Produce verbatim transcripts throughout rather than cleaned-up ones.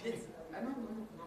Ah non, non, non, non.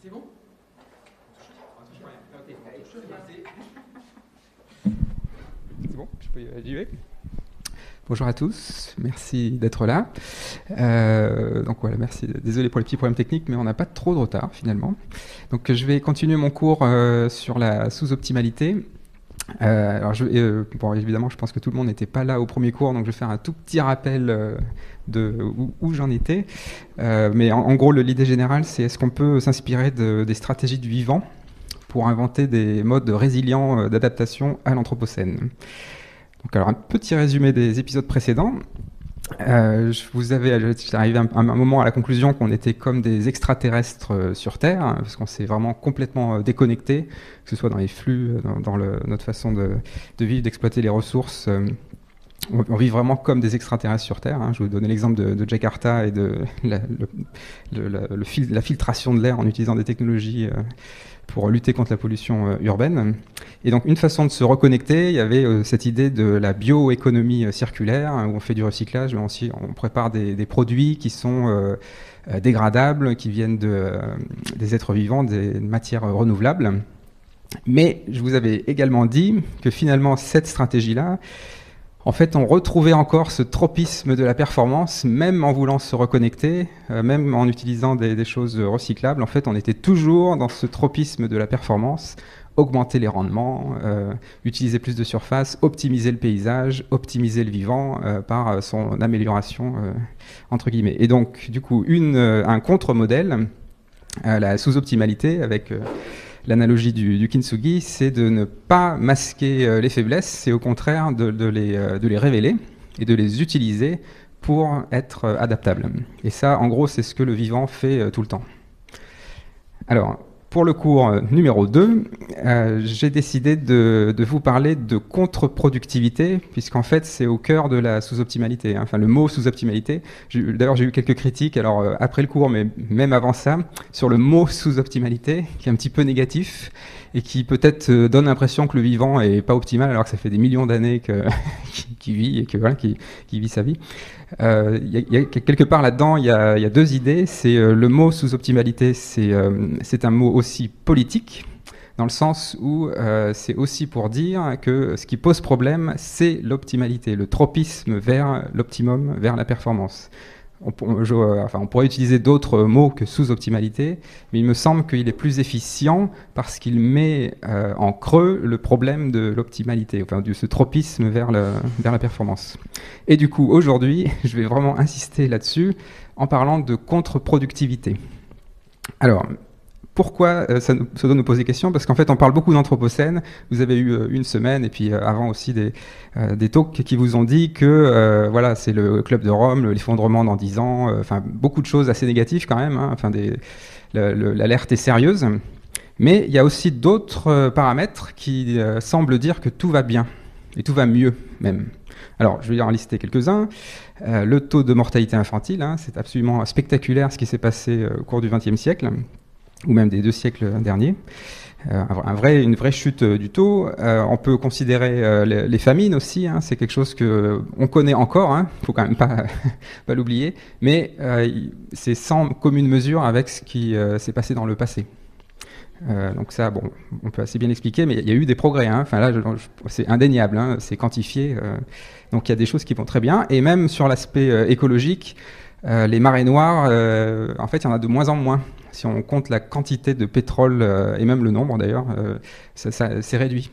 C'est bon? C'est bon, je peux y aller. Bonjour à tous, merci d'être là. Euh, donc voilà, merci. Désolé pour les petits problèmes techniques, mais on n'a pas trop de retard finalement. Donc je vais continuer mon cours euh, sur la sous-optimalité. Euh, alors je, euh, bon, évidemment, je pense que tout le monde n'était pas là au premier cours, donc je vais faire un tout petit rappel euh, de où, où j'en étais. Euh, mais en, en gros, l'idée générale, c'est est-ce qu'on peut s'inspirer de, des stratégies du vivant pour inventer des modes résilients euh, d'adaptation à l'anthropocène. Donc, alors un petit résumé des épisodes précédents. Euh, je vous avais, j'étais arrivé à un, un moment à la conclusion qu'on était comme des extraterrestres euh, sur Terre, hein, parce qu'on s'est vraiment complètement euh, déconnecté, que ce soit dans les flux, dans, dans le, notre façon de, de vivre, d'exploiter les ressources. Euh, on, on vit vraiment comme des extraterrestres sur Terre. Hein. Je vous donnais l'exemple de, de Jakarta et de la, le, le, la, le fil, la filtration de l'air en utilisant des technologies euh, pour lutter contre la pollution euh, urbaine. Et donc, une façon de se reconnecter, il y avait euh, cette idée de la bioéconomie euh, circulaire, où on fait du recyclage, mais aussi on prépare des, des produits qui sont euh, euh, dégradables, qui viennent de, euh, des êtres vivants, des matières euh, renouvelables. Mais je vous avais également dit que finalement, cette stratégie-là, en fait, on retrouvait encore ce tropisme de la performance, même en voulant se reconnecter, euh, même en utilisant des, des choses recyclables. En fait, on était toujours dans ce tropisme de la performance, augmenter les rendements, euh, utiliser plus de surface, optimiser le paysage, optimiser le vivant euh, par son amélioration, euh, entre guillemets. Et donc, du coup, une, euh, un contre-modèle à la sous-optimalité avec... Euh, L'analogie du, du Kintsugi, c'est de ne pas masquer euh, les faiblesses, c'est au contraire de, de, les, euh, de les révéler et de les utiliser pour être euh, adaptable. Et ça, en gros, c'est ce que le vivant fait euh, tout le temps. Alors, pour le cours euh, numéro deux, euh, j'ai décidé de, de vous parler de contre-productivité, puisqu'en fait, c'est au cœur de la sous-optimalité. Hein. Enfin, le mot sous-optimalité, j'ai, d'ailleurs, j'ai eu quelques critiques, alors euh, après le cours, mais même avant ça, sur le mot sous-optimalité, qui est un petit peu négatif, et qui peut-être euh, donne l'impression que le vivant est pas optimal, alors que ça fait des millions d'années que, qu'il vit, et que voilà, qu'il, qu'il vit sa vie. Euh, y a, y a, quelque part là-dedans, il y, y a deux idées. C'est euh, le mot sous-optimalité, c'est, euh, c'est un mot aussi politique, dans le sens où euh, c'est aussi pour dire que ce qui pose problème, c'est l'optimalité, le tropisme vers l'optimum, vers la performance. On, on, je, euh, enfin, on pourrait utiliser d'autres mots que sous-optimalité, mais il me semble qu'il est plus efficient parce qu'il met euh, en creux le problème de l'optimalité, enfin de ce tropisme vers, le, vers la performance. Et du coup, aujourd'hui, je vais vraiment insister là-dessus en parlant de contre-productivité. Alors, pourquoi euh, ça, ça doit nous poser question? Parce qu'en fait, on parle beaucoup d'anthropocène. Vous avez eu euh, une semaine, et puis euh, avant aussi des, euh, des talks qui vous ont dit que euh, voilà, c'est le club de Rome, l'effondrement dans dix ans, euh, enfin beaucoup de choses assez négatives quand même. Hein, enfin, des, le, le, l'alerte est sérieuse. Mais il y a aussi d'autres euh, paramètres qui euh, semblent dire que tout va bien, et tout va mieux même. Alors, je vais en lister quelques-uns. Euh, le taux de mortalité infantile, hein, c'est absolument spectaculaire ce qui s'est passé euh, au cours du vingtième siècle, ou même des deux siècles derniers. Euh, un vrai, une vraie chute euh, du taux. Euh, on peut considérer euh, les, les famines aussi, hein, c'est quelque chose qu'on euh, connaît encore, hein, faut quand même pas, pas l'oublier, mais euh, c'est sans commune mesure avec ce qui euh, s'est passé dans le passé. Euh, donc ça, bon, on peut assez bien expliquer, mais il y a eu des progrès, hein. Enfin là, je, je, c'est indéniable, hein, c'est quantifié, euh, donc il y a des choses qui vont très bien, et même sur l'aspect euh, écologique, euh, les marées noires, euh, en fait, il y en a de moins en moins. Si on compte la quantité de pétrole, euh, et même le nombre d'ailleurs, euh, ça, ça, c'est réduit.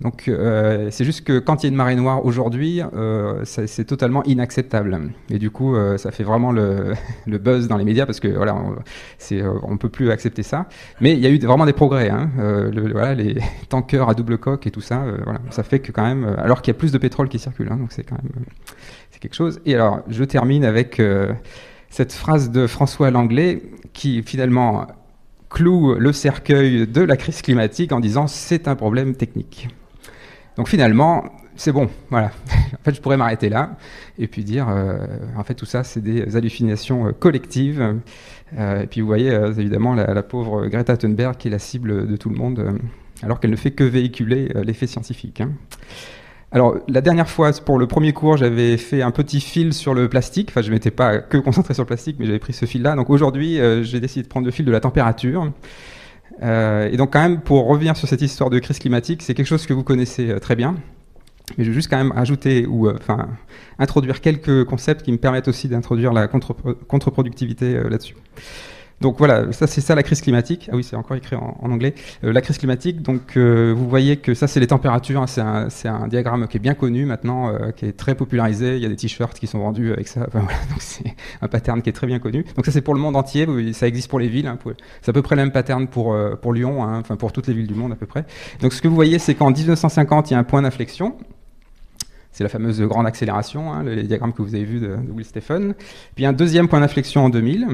Donc euh, c'est juste que quand il y a une marée noire aujourd'hui, euh, ça, c'est totalement inacceptable. Et du coup, euh, ça fait vraiment le, le buzz dans les médias parce que voilà, on, c'est, on peut plus accepter ça. Mais il y a eu vraiment des progrès, hein. Euh, le, voilà, les tankers à double coque et tout ça, euh, voilà, ça fait que quand même, alors qu'il y a plus de pétrole qui circule, hein, donc c'est quand même, c'est quelque chose. Et alors, je termine avec euh, cette phrase de François Lenglet qui finalement cloue le cercueil de la crise climatique en disant c'est un problème technique. Donc finalement, c'est bon, voilà. En fait, je pourrais m'arrêter là et puis dire, euh, en fait, tout ça, c'est des hallucinations euh, collectives. Euh, et puis vous voyez, euh, évidemment, la, la pauvre Greta Thunberg qui est la cible de tout le monde, euh, alors qu'elle ne fait que véhiculer euh, l'effet scientifique, hein. Alors, la dernière fois, pour le premier cours, j'avais fait un petit fil sur le plastique. Enfin, je ne m'étais pas que concentré sur le plastique, mais j'avais pris ce fil-là. Donc aujourd'hui, euh, j'ai décidé de prendre le fil de la température. Euh, et donc quand même, pour revenir sur cette histoire de crise climatique, c'est quelque chose que vous connaissez euh, très bien. Mais je vais juste quand même ajouter ou enfin euh, introduire quelques concepts qui me permettent aussi d'introduire la contre-productivité euh, là-dessus. Donc voilà, ça c'est ça la crise climatique. Ah oui, c'est encore écrit en, en anglais. Euh, la crise climatique, donc euh, vous voyez que ça c'est les températures, hein, c'est, un, c'est un diagramme qui est bien connu maintenant, euh, qui est très popularisé, il y a des t-shirts qui sont vendus avec ça, enfin, voilà, donc c'est un pattern qui est très bien connu. Donc ça c'est pour le monde entier, ça existe pour les villes, hein, pour, c'est à peu près le même pattern pour, euh, pour Lyon, hein, enfin pour toutes les villes du monde à peu près. Donc ce que vous voyez c'est qu'en dix-neuf cent cinquante il y a un point d'inflexion. C'est la fameuse grande accélération, hein, les diagrammes que vous avez vus de, de Will Steffen. Puis il y a un deuxième point d'inflexion en deux mille.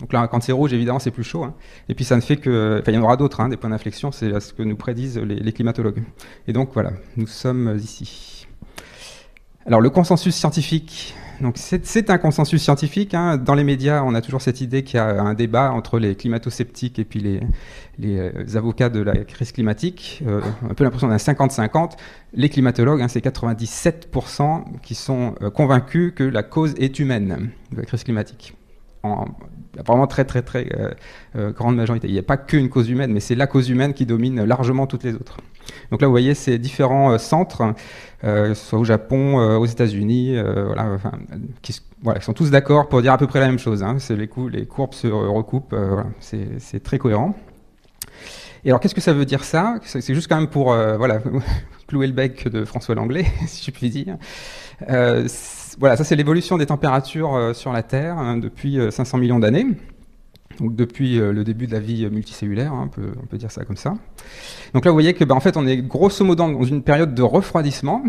Donc là, quand c'est rouge, évidemment, c'est plus chaud, hein. Et puis ça ne fait que... Enfin, il y en aura d'autres, hein, des points d'inflexion, c'est ce que nous prédisent les, les climatologues. Et donc, voilà, nous sommes ici. Alors, le consensus scientifique... Donc c'est, c'est un consensus scientifique, hein. Dans les médias, on a toujours cette idée qu'il y a un débat entre les climato-sceptiques et puis les, les avocats de la crise climatique. Euh, un peu l'impression d'un cinquante cinquante. Les climatologues, hein, c'est quatre-vingt-dix-sept pour cent qui sont convaincus que la cause est humaine, de la crise climatique. En, vraiment très très très euh, euh, grande majorité. Il n'y a pas qu'une cause humaine, mais c'est la cause humaine qui domine largement toutes les autres. Donc là, vous voyez ces différents euh, centres, euh, soit au Japon, euh, aux États-Unis, euh, voilà, enfin, qui voilà, sont tous d'accord pour dire à peu près la même chose, hein. C'est les, cou- les courbes se recoupent, euh, voilà. c'est, c'est très cohérent. Et alors, qu'est-ce que ça veut dire ça ? C'est juste quand même pour euh, voilà, clouer le bec de François Lenglet, si je puis dire. Euh, voilà, ça c'est l'évolution des températures euh, sur la Terre, hein, depuis euh, cinq cents millions d'années. Donc depuis euh, le début de la vie multicellulaire, hein, on peut, on peut dire ça comme ça. Donc là, vous voyez que, bah, en fait, on est grosso modo dans une période de refroidissement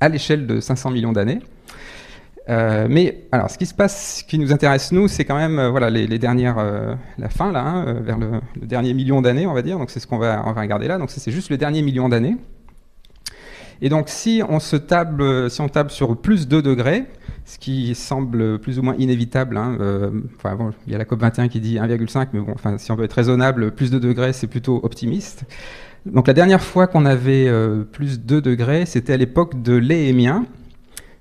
à l'échelle de cinq cents millions d'années. Euh, mais alors, ce qui se passe, ce qui nous intéresse nous, c'est quand même euh, voilà les, les dernières, euh, la fin là, hein, vers le, le dernier million d'années, on va dire. Donc c'est ce qu'on va, on va regarder là. Donc ça, c'est juste le dernier million d'années. Et donc si on se table, si on table sur plus deux degrés, ce qui semble plus ou moins inévitable, hein, euh, enfin bon, il y a la COP vingt et un qui dit un virgule cinq, mais bon, enfin si on veut être raisonnable, plus deux degrés, c'est plutôt optimiste. Donc la dernière fois qu'on avait euh, plus deux degrés, c'était à l'époque de l'Éhémien.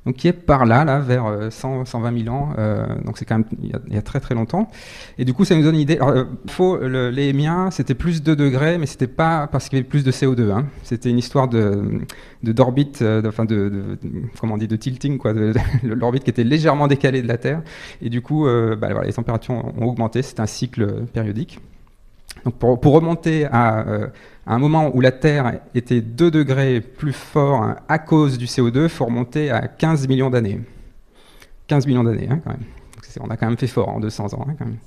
Donc qui est par là, là, vers cent, cent vingt mille ans, euh, donc c'est quand même il y, a, il y a très très longtemps. Et du coup, ça nous donne une idée. Alors, faut, le, l'Éhémien, c'était plus deux degrés, mais c'était pas parce qu'il y avait plus de C O deux, hein. C'était une histoire de, de d'orbite, de, enfin de, de, comment on dit, de tilting, quoi, de, de l'orbite qui était légèrement décalée de la Terre. Et du coup, euh, bah, voilà, les températures ont augmenté. C'est un cycle périodique. Donc pour, pour remonter à, euh, à un moment où la Terre était deux degrés plus fort, hein, à cause du C O deux, il faut remonter à quinze millions d'années. quinze millions d'années, hein, quand même. Donc c'est, on a quand même fait fort en deux cents ans. Hein, quand même.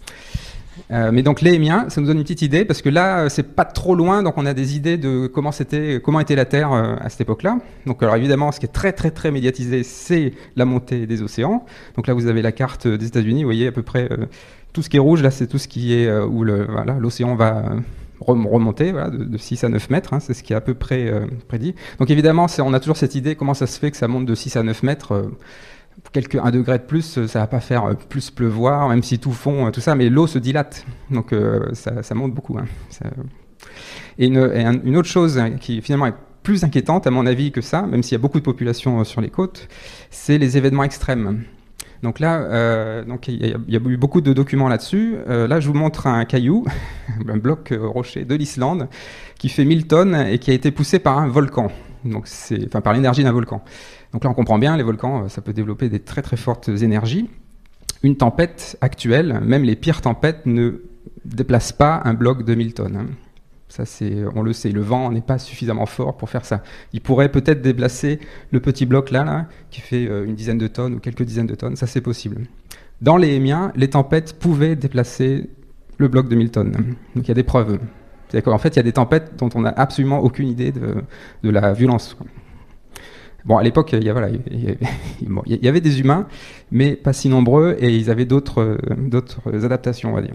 Euh, mais donc l'Éhémien, ça nous donne une petite idée, parce que là, c'est pas trop loin, donc on a des idées de comment, c'était, comment était la Terre euh, à cette époque-là. Donc alors évidemment, ce qui est très très très médiatisé, c'est la montée des océans. Donc là, vous avez la carte des États-Unis, vous voyez à peu près... Euh, Tout ce qui est rouge, là, c'est tout ce qui est euh, où le, voilà, l'océan va, remonter voilà, de, de six à neuf mètres, hein, c'est ce qui est à peu près euh, prédit. Donc évidemment, c'est, on a toujours cette idée, comment ça se fait que ça monte de six à neuf mètres euh, quelques, un degré de plus, ça va pas faire plus pleuvoir, même si tout fond, tout ça, mais l'eau se dilate, donc euh, ça, ça monte beaucoup. Hein, ça... Et, une, et un, une autre chose qui finalement est plus inquiétante, à mon avis, que ça, même s'il y a beaucoup de populations sur les côtes, c'est les événements extrêmes. Donc là, euh, donc il y, y a eu beaucoup de documents là-dessus. Euh, là, je vous montre un caillou, un bloc rocher de l'Islande, qui fait mille tonnes et qui a été poussé par un volcan. Donc c'est, enfin, par l'énergie d'un volcan. Donc là, on comprend bien, les volcans, ça peut développer des très très fortes énergies. Une tempête actuelle, même les pires tempêtes, ne déplacent pas un bloc de mille tonnes. Hein. Ça, c'est, on le sait, le vent n'est pas suffisamment fort pour faire ça. Il pourrait peut-être déplacer le petit bloc là, là qui fait une dizaine de tonnes ou quelques dizaines de tonnes, ça c'est possible. Dans les Hémiens, les tempêtes pouvaient déplacer le bloc de mille tonnes. Donc il y a des preuves. C'est-à-dire qu'en fait, il y a des tempêtes dont on n'a absolument aucune idée de, de la violence. Bon, à l'époque, il y, a, voilà, il, y avait, bon, il y avait des humains, mais pas si nombreux, et ils avaient d'autres, d'autres adaptations, on va dire.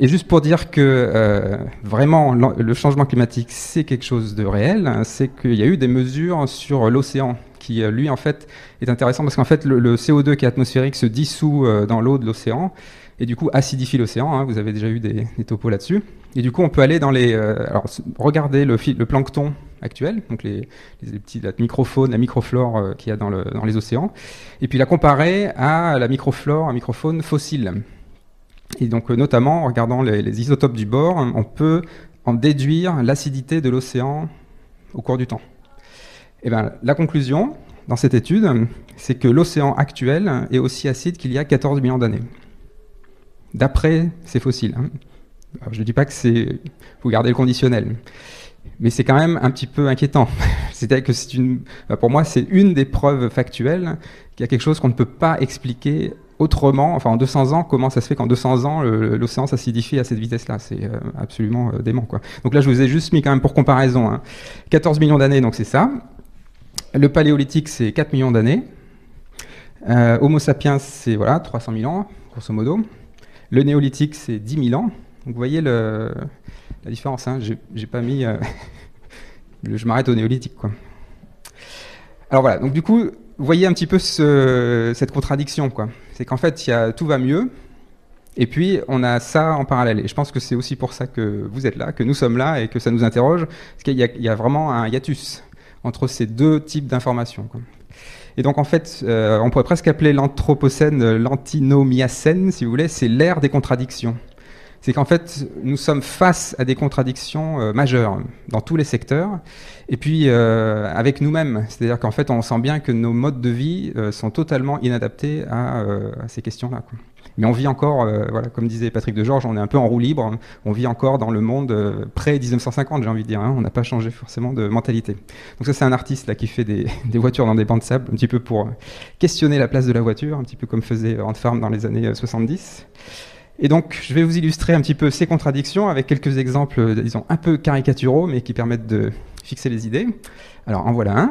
Et juste pour dire que euh, vraiment le changement climatique, c'est quelque chose de réel, c'est qu'il y a eu des mesures sur l'océan qui, lui, en fait, est intéressant parce qu'en fait, le, le C O deux qui est atmosphérique se dissout dans l'eau de l'océan et du coup acidifie l'océan. Hein, vous avez déjà eu des, des topos là-dessus. Et du coup, on peut aller dans les... Euh, alors, regardez le, le plancton actuel, donc les, les petits, la microfaune, la microflore euh, qu'il y a dans, le, dans les océans, et puis la comparer à la microflore, à microfaune fossile. Et donc, notamment, en regardant les, les isotopes du bord, on peut en déduire l'acidité de l'océan au cours du temps. Et bien, la conclusion dans cette étude, c'est que l'océan actuel est aussi acide qu'il y a quatorze millions d'années, d'après ces fossiles. Alors, je ne dis pas que c'est... Vous gardez le conditionnel. Mais c'est quand même un petit peu inquiétant. C'est-à-dire que c'est une... Pour moi, c'est une des preuves factuelles qu'il y a quelque chose qu'on ne peut pas expliquer autrement, enfin en deux cents ans, comment ça se fait qu'en deux cents ans, le, l'océan s'acidifie à cette vitesse-là? C'est euh, absolument euh, dément, quoi. Donc là, je vous ai juste mis quand même pour comparaison. Hein. quatorze millions d'années, donc c'est ça. Le paléolithique, c'est quatre millions d'années. Euh, Homo sapiens, c'est voilà, trois cent mille ans, grosso modo. Le néolithique, c'est dix mille ans. Donc vous voyez le, la différence, hein. J'ai, j'ai pas mis... Euh, le, je m'arrête au néolithique, quoi. Alors voilà, donc du coup... Vous voyez un petit peu ce, cette contradiction, quoi. C'est qu'en fait, y a, tout va mieux, et puis on a ça en parallèle. Et je pense que c'est aussi pour ça que vous êtes là, que nous sommes là, et que ça nous interroge, parce qu'il y a, il y a vraiment un hiatus entre ces deux types d'informations, quoi. Et donc, en fait, euh, on pourrait presque appeler l'anthropocène l'antinomiacène, si vous voulez, c'est l'ère des contradictions. C'est qu'en fait, nous sommes face à des contradictions euh, majeures dans tous les secteurs, et puis euh, avec nous-mêmes. C'est-à-dire qu'en fait, on sent bien que nos modes de vie euh, sont totalement inadaptés à, euh, à ces questions-là, quoi. Mais on vit encore, euh, voilà, comme disait Patrick de George, on est un peu en roue libre, on vit encore dans le monde euh, pré-dix-neuf cent cinquante, j'ai envie de dire, hein, on n'a pas changé forcément de mentalité. Donc ça, c'est un artiste là, qui fait des, des voitures dans des bancs de sable, un petit peu pour questionner la place de la voiture, un petit peu comme faisait Ant Farm dans les années soixante-dix. Et donc, je vais vous illustrer un petit peu ces contradictions avec quelques exemples, disons, un peu caricaturaux, mais qui permettent de fixer les idées. Alors, en voilà un,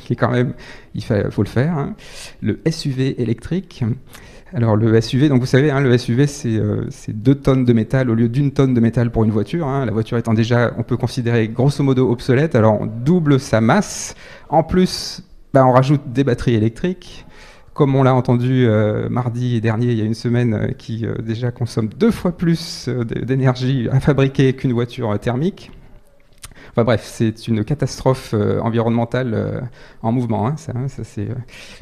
qui est quand même, il faut, faut le faire, hein. Le S U V électrique. Alors, le S U V, donc vous savez, hein, le S U V, c'est, euh, c'est deux tonnes de métal au lieu d'une tonne de métal pour une voiture, hein. La voiture étant déjà, on peut considérer, grosso modo, obsolète. Alors, on double sa masse. En plus, bah, on rajoute des batteries électriques. Comme on l'a entendu euh, mardi dernier, il y a une semaine, euh, qui euh, déjà consomme deux fois plus euh, d'énergie à fabriquer qu'une voiture euh, thermique. Enfin bref, c'est une catastrophe euh, environnementale euh, en mouvement. Hein, ça, ça, c'est, euh...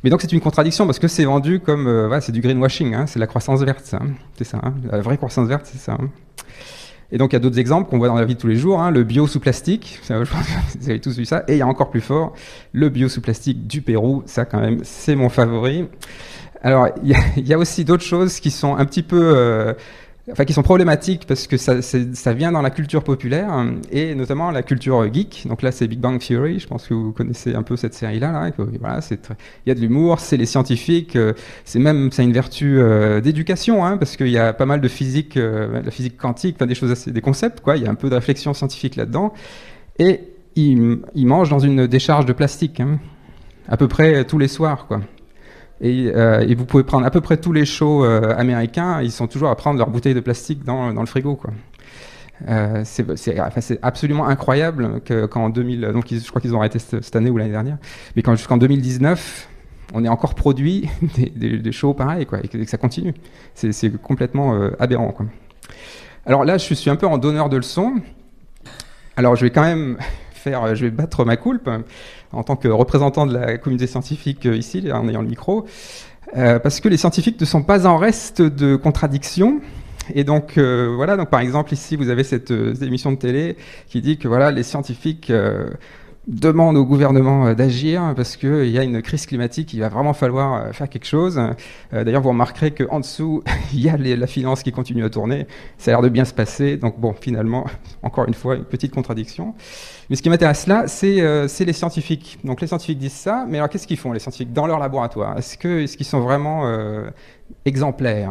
Mais donc c'est une contradiction parce que c'est vendu comme euh, voilà, c'est du greenwashing, hein, c'est la croissance verte, ça, hein, c'est ça. Hein, la vraie croissance verte, c'est ça. Hein. Et donc, il y a d'autres exemples qu'on voit dans la vie de tous les jours, hein, le bio sous plastique, ça, je pense que vous avez tous vu ça, et il y a encore plus fort, le bio sous plastique du Pérou, ça quand même, c'est mon favori. Alors, il y, y a aussi d'autres choses qui sont un petit peu... Euh, enfin, qui sont problématiques parce que ça, c'est, ça vient dans la culture populaire, hein, et notamment la culture geek. Donc là, c'est Big Bang Theory, je pense que vous connaissez un peu cette série-là. Là, que, voilà, c'est très... Il y a de l'humour, c'est les scientifiques, euh, c'est même ça a une vertu euh, d'éducation, hein, parce qu'il y a pas mal de physique, euh, la physique quantique, enfin, des choses assez, des concepts, quoi. Il y a un peu de réflexion scientifique là-dedans. Et ils il mangent dans une décharge de plastique, hein, à peu près tous les soirs, quoi. Et, euh, et vous pouvez prendre à peu près tous les shows euh, américains, ils sont toujours à prendre leur bouteille de plastique dans, dans le frigo, quoi. Euh, c'est, c'est, enfin, c'est absolument incroyable que, qu'en deux mille, donc ils, je crois qu'ils ont arrêté cette, cette année ou l'année dernière, mais quand, jusqu'en deux mille dix-neuf, on est encore produit des, des, des shows pareils, quoi, et que, et que ça continue. C'est, c'est complètement euh, aberrant, quoi. Alors là, je suis un peu en donneur de leçons. Alors je vais quand même faire, je vais battre ma coulpe en tant que représentant de la communauté scientifique ici, en ayant le micro, euh, parce que les scientifiques ne sont pas en reste de contradictions. Et donc, euh, voilà, donc par exemple, ici, vous avez cette, euh, cette émission de télé qui dit que voilà, les scientifiques euh, demandent au gouvernement euh, d'agir parce qu'il euh, y a une crise climatique, il va vraiment falloir euh, faire quelque chose. Euh, d'ailleurs, vous remarquerez qu'en dessous, il y a les, la finance qui continue à tourner. Ça a l'air de bien se passer. Donc bon, finalement, encore une fois, une petite contradiction. Mais ce qui m'intéresse là, c'est, euh, c'est les scientifiques. Donc les scientifiques disent ça, mais alors qu'est-ce qu'ils font, les scientifiques, dans leur laboratoire ? Est-ce que, est-ce qu'ils sont vraiment euh, exemplaires ?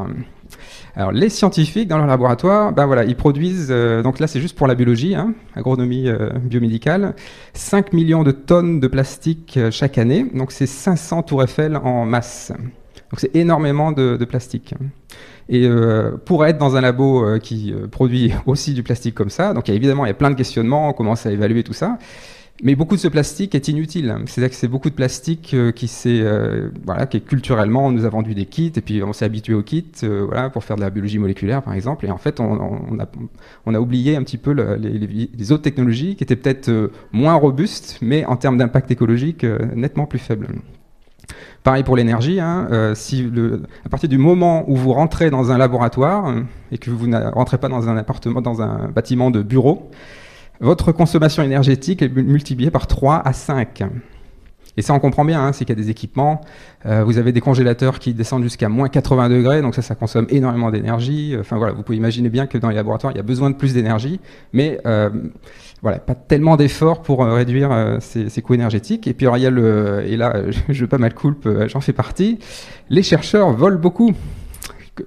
Alors les scientifiques dans leur laboratoire, ben voilà, ils produisent, euh, donc là c'est juste pour la biologie, hein, agronomie euh, biomédicale, cinq millions de tonnes de plastique euh, chaque année, donc c'est cinq cents tours Eiffel en masse, donc c'est énormément de, de plastique. Et euh, pour être dans un labo euh, qui euh, produit aussi du plastique comme ça, donc y a, évidemment il y a plein de questionnements, on commence à évaluer tout ça, mais beaucoup de ce plastique est inutile. C'est-à-dire que c'est beaucoup de plastique euh, qui, s'est, euh, voilà, qui est culturellement, on nous a vendu des kits, et puis on s'est habitué aux kits euh, voilà, pour faire de la biologie moléculaire, par exemple. Et en fait, on, on, a, on a oublié un petit peu le, les, les autres technologies qui étaient peut-être euh, moins robustes, mais en termes d'impact écologique, euh, nettement plus faibles. Pareil pour l'énergie, hein, euh, si le, à partir du moment où vous rentrez dans un laboratoire et que vous ne rentrez pas dans un appartement, dans un bâtiment de bureau, votre consommation énergétique est multipliée par trois à cinq. Et ça, on comprend bien, hein, c'est qu'il y a des équipements. Euh, vous avez des congélateurs qui descendent jusqu'à moins quatre-vingts degrés, donc ça, ça consomme énormément d'énergie. Enfin voilà, vous pouvez imaginer bien que dans les laboratoires, il y a besoin de plus d'énergie, mais euh, voilà, pas tellement d'efforts pour euh, réduire euh, ces, ces coûts énergétiques. Et puis alors, il y a le, et là, je veux pas mal coulpe, j'en fais partie. Les chercheurs volent beaucoup.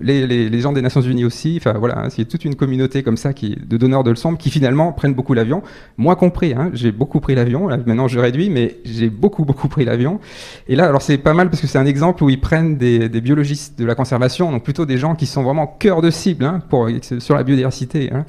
Les, les, les gens des Nations Unies aussi, enfin voilà, c'est toute une communauté comme ça qui, de donneurs de leçons qui finalement prennent beaucoup l'avion, moi compris, hein, j'ai beaucoup pris l'avion, là, maintenant je réduis, mais j'ai beaucoup beaucoup pris l'avion, et là alors c'est pas mal parce que c'est un exemple où ils prennent des, des biologistes de la conservation, donc plutôt des gens qui sont vraiment cœur de cible hein, pour, sur la biodiversité, hein.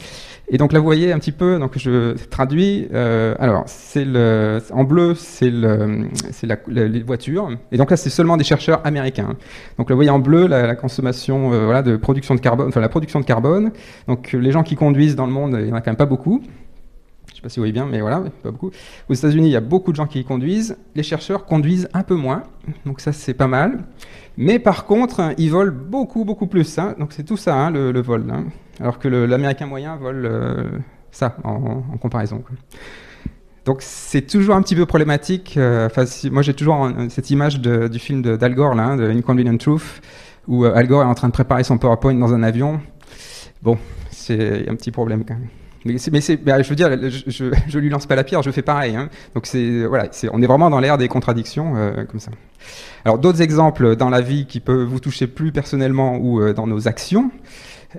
Et donc là vous voyez un petit peu, donc je traduis, euh, alors c'est le, en bleu c'est, le, c'est la, la, les voitures, et donc là c'est seulement des chercheurs américains, donc là vous voyez en bleu la, la consommation Euh, voilà, de production de carbone, enfin la production de carbone. Donc euh, les gens qui conduisent dans le monde, il n'y en a quand même pas beaucoup. Je ne sais pas si vous voyez bien, mais voilà, pas beaucoup. Aux États-Unis, il y a beaucoup de gens qui conduisent. Les chercheurs conduisent un peu moins, donc ça c'est pas mal. Mais par contre, ils volent beaucoup, beaucoup plus. Hein. Donc c'est tout ça, hein, le, le vol. Hein. Alors que le, l'Américain moyen vole euh, ça en, en comparaison, quoi. Donc c'est toujours un petit peu problématique. Euh, si, moi j'ai toujours en, cette image de, du film de, d'Al Gore, là, hein, de Inconvenient Truth, où Al Gore est en train de préparer son PowerPoint dans un avion. Bon, c'est un petit problème quand même. Mais, c'est, mais, c'est, mais je veux dire, je ne lui lance pas la pierre, je fais pareil. Hein. Donc c'est, voilà, c'est, on est vraiment dans l'ère des contradictions euh, comme ça. Alors d'autres exemples dans la vie qui peuvent vous toucher plus personnellement ou euh, dans nos actions.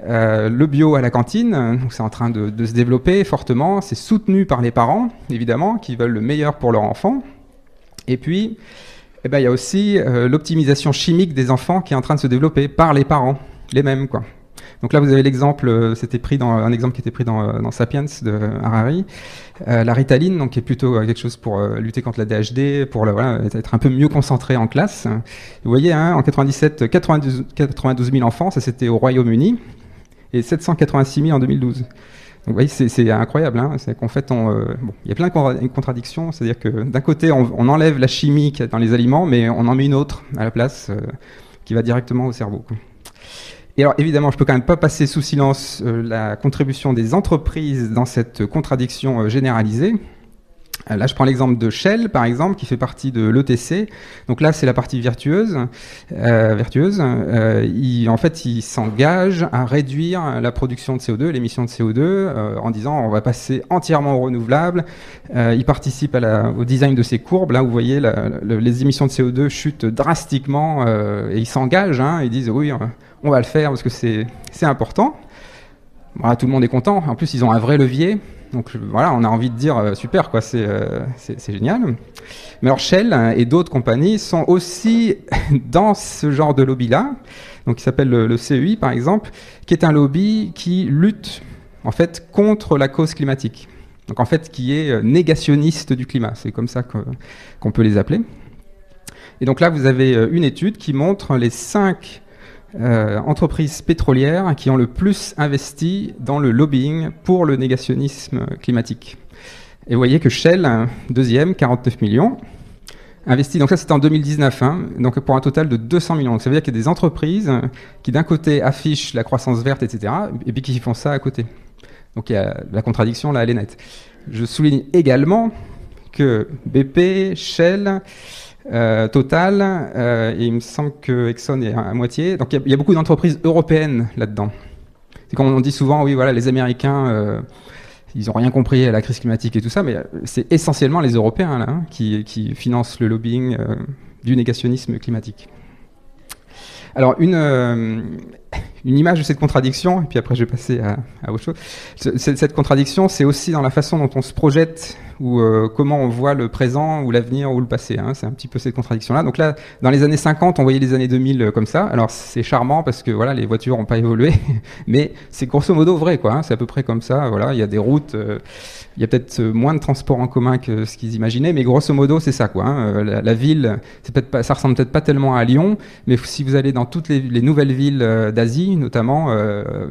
Euh, le bio à la cantine, donc c'est en train de, de se développer fortement. C'est soutenu par les parents, évidemment, qui veulent le meilleur pour leur enfant. Et puis... Eh ben, il y a aussi euh, l'optimisation chimique des enfants qui est en train de se développer par les parents, les mêmes, quoi. Donc là, vous avez l'exemple, euh, c'était pris dans, un exemple qui était pris dans, dans Sapiens de Harari, euh, la Ritaline, donc qui est plutôt euh, quelque chose pour euh, lutter contre la D H D, pour le, voilà, être un peu mieux concentré en classe. Vous voyez, hein, en quatre-vingt-dix-sept, quatre-vingt-douze mille enfants, ça c'était au Royaume-Uni, et sept cent quatre-vingt-six mille en deux mille douze. Donc, vous voyez, c'est, c'est incroyable, hein. C'est qu'en fait, on, euh, bon, il y a plein de contra- contradictions. C'est-à-dire que d'un côté, on, on enlève la chimie qu'il y a dans les aliments, mais on en met une autre à la place euh, qui va directement au cerveau, quoi. Et alors, évidemment, je peux quand même pas passer sous silence euh, la contribution des entreprises dans cette contradiction euh, généralisée. Là, je prends l'exemple de Shell, par exemple, qui fait partie de l'E T C. Donc là, c'est la partie vertueuse. Euh, vertueuse. Euh, il, en fait, il s'engage à réduire la production de C O deux, l'émission de C O deux, euh, en disant on va passer entièrement au renouvelable. Euh, il participe à la, au design de ses courbes. Là, vous voyez, la, la, les émissions de C O deux chutent drastiquement euh, et ils s'engagent. Hein, ils disent oui, on va le faire parce que c'est, c'est important. Voilà, tout le monde est content. En plus, ils ont un vrai levier. Donc voilà, on a envie de dire euh, super, quoi, c'est, euh, c'est, c'est génial. Mais alors Shell et d'autres compagnies sont aussi dans ce genre de lobby-là, donc qui s'appelle le, le C E I par exemple, qui est un lobby qui lutte en fait, contre la cause climatique. Donc, en fait, qui est négationniste du climat. C'est comme ça que, qu'on peut les appeler. Et donc là, vous avez une étude qui montre les cinq euh, entreprises pétrolières qui ont le plus investi dans le lobbying pour le négationnisme climatique. Et vous voyez que Shell, deuxième, quarante-neuf millions, investit. Donc ça, c'était en deux mille dix-neuf, hein, donc pour un total de deux cents millions. Donc ça veut dire qu'il y a des entreprises qui, d'un côté, affichent la croissance verte, et cetera, et puis qui font ça à côté. Donc il y a la contradiction, là, elle est nette. Je souligne également que B P, Shell, euh, Total, euh, et il me semble que Exxon est à, à moitié. Donc il y, y a beaucoup d'entreprises européennes là-dedans. C'est comme on dit souvent, oui, voilà, les Américains... Euh, Ils n'ont rien compris à la crise climatique et tout ça, mais c'est essentiellement les Européens là, hein, qui, qui financent le lobbying euh, du négationnisme climatique. Alors, une, euh, une image de cette contradiction, et puis après je vais passer à, à autre chose. Cette, cette contradiction, c'est aussi dans la façon dont on se projette, ou euh, comment on voit le présent, ou l'avenir, ou le passé. Hein, c'est un petit peu cette contradiction-là. Donc là, dans les années cinquante, on voyait les années deux mille comme ça. Alors, c'est charmant parce que voilà, les voitures n'ont pas évolué, mais c'est grosso modo vrai, quoi. Hein, c'est à peu près comme ça. Voilà, il y a des routes, euh, il y a peut-être moins de transports en commun que ce qu'ils imaginaient, mais grosso modo, c'est ça, quoi. Hein, la, la ville, c'est peut-être pas, ça ressemble peut-être pas tellement à Lyon, mais si vous allez dans toutes les, les nouvelles villes d'Asie, notamment, euh,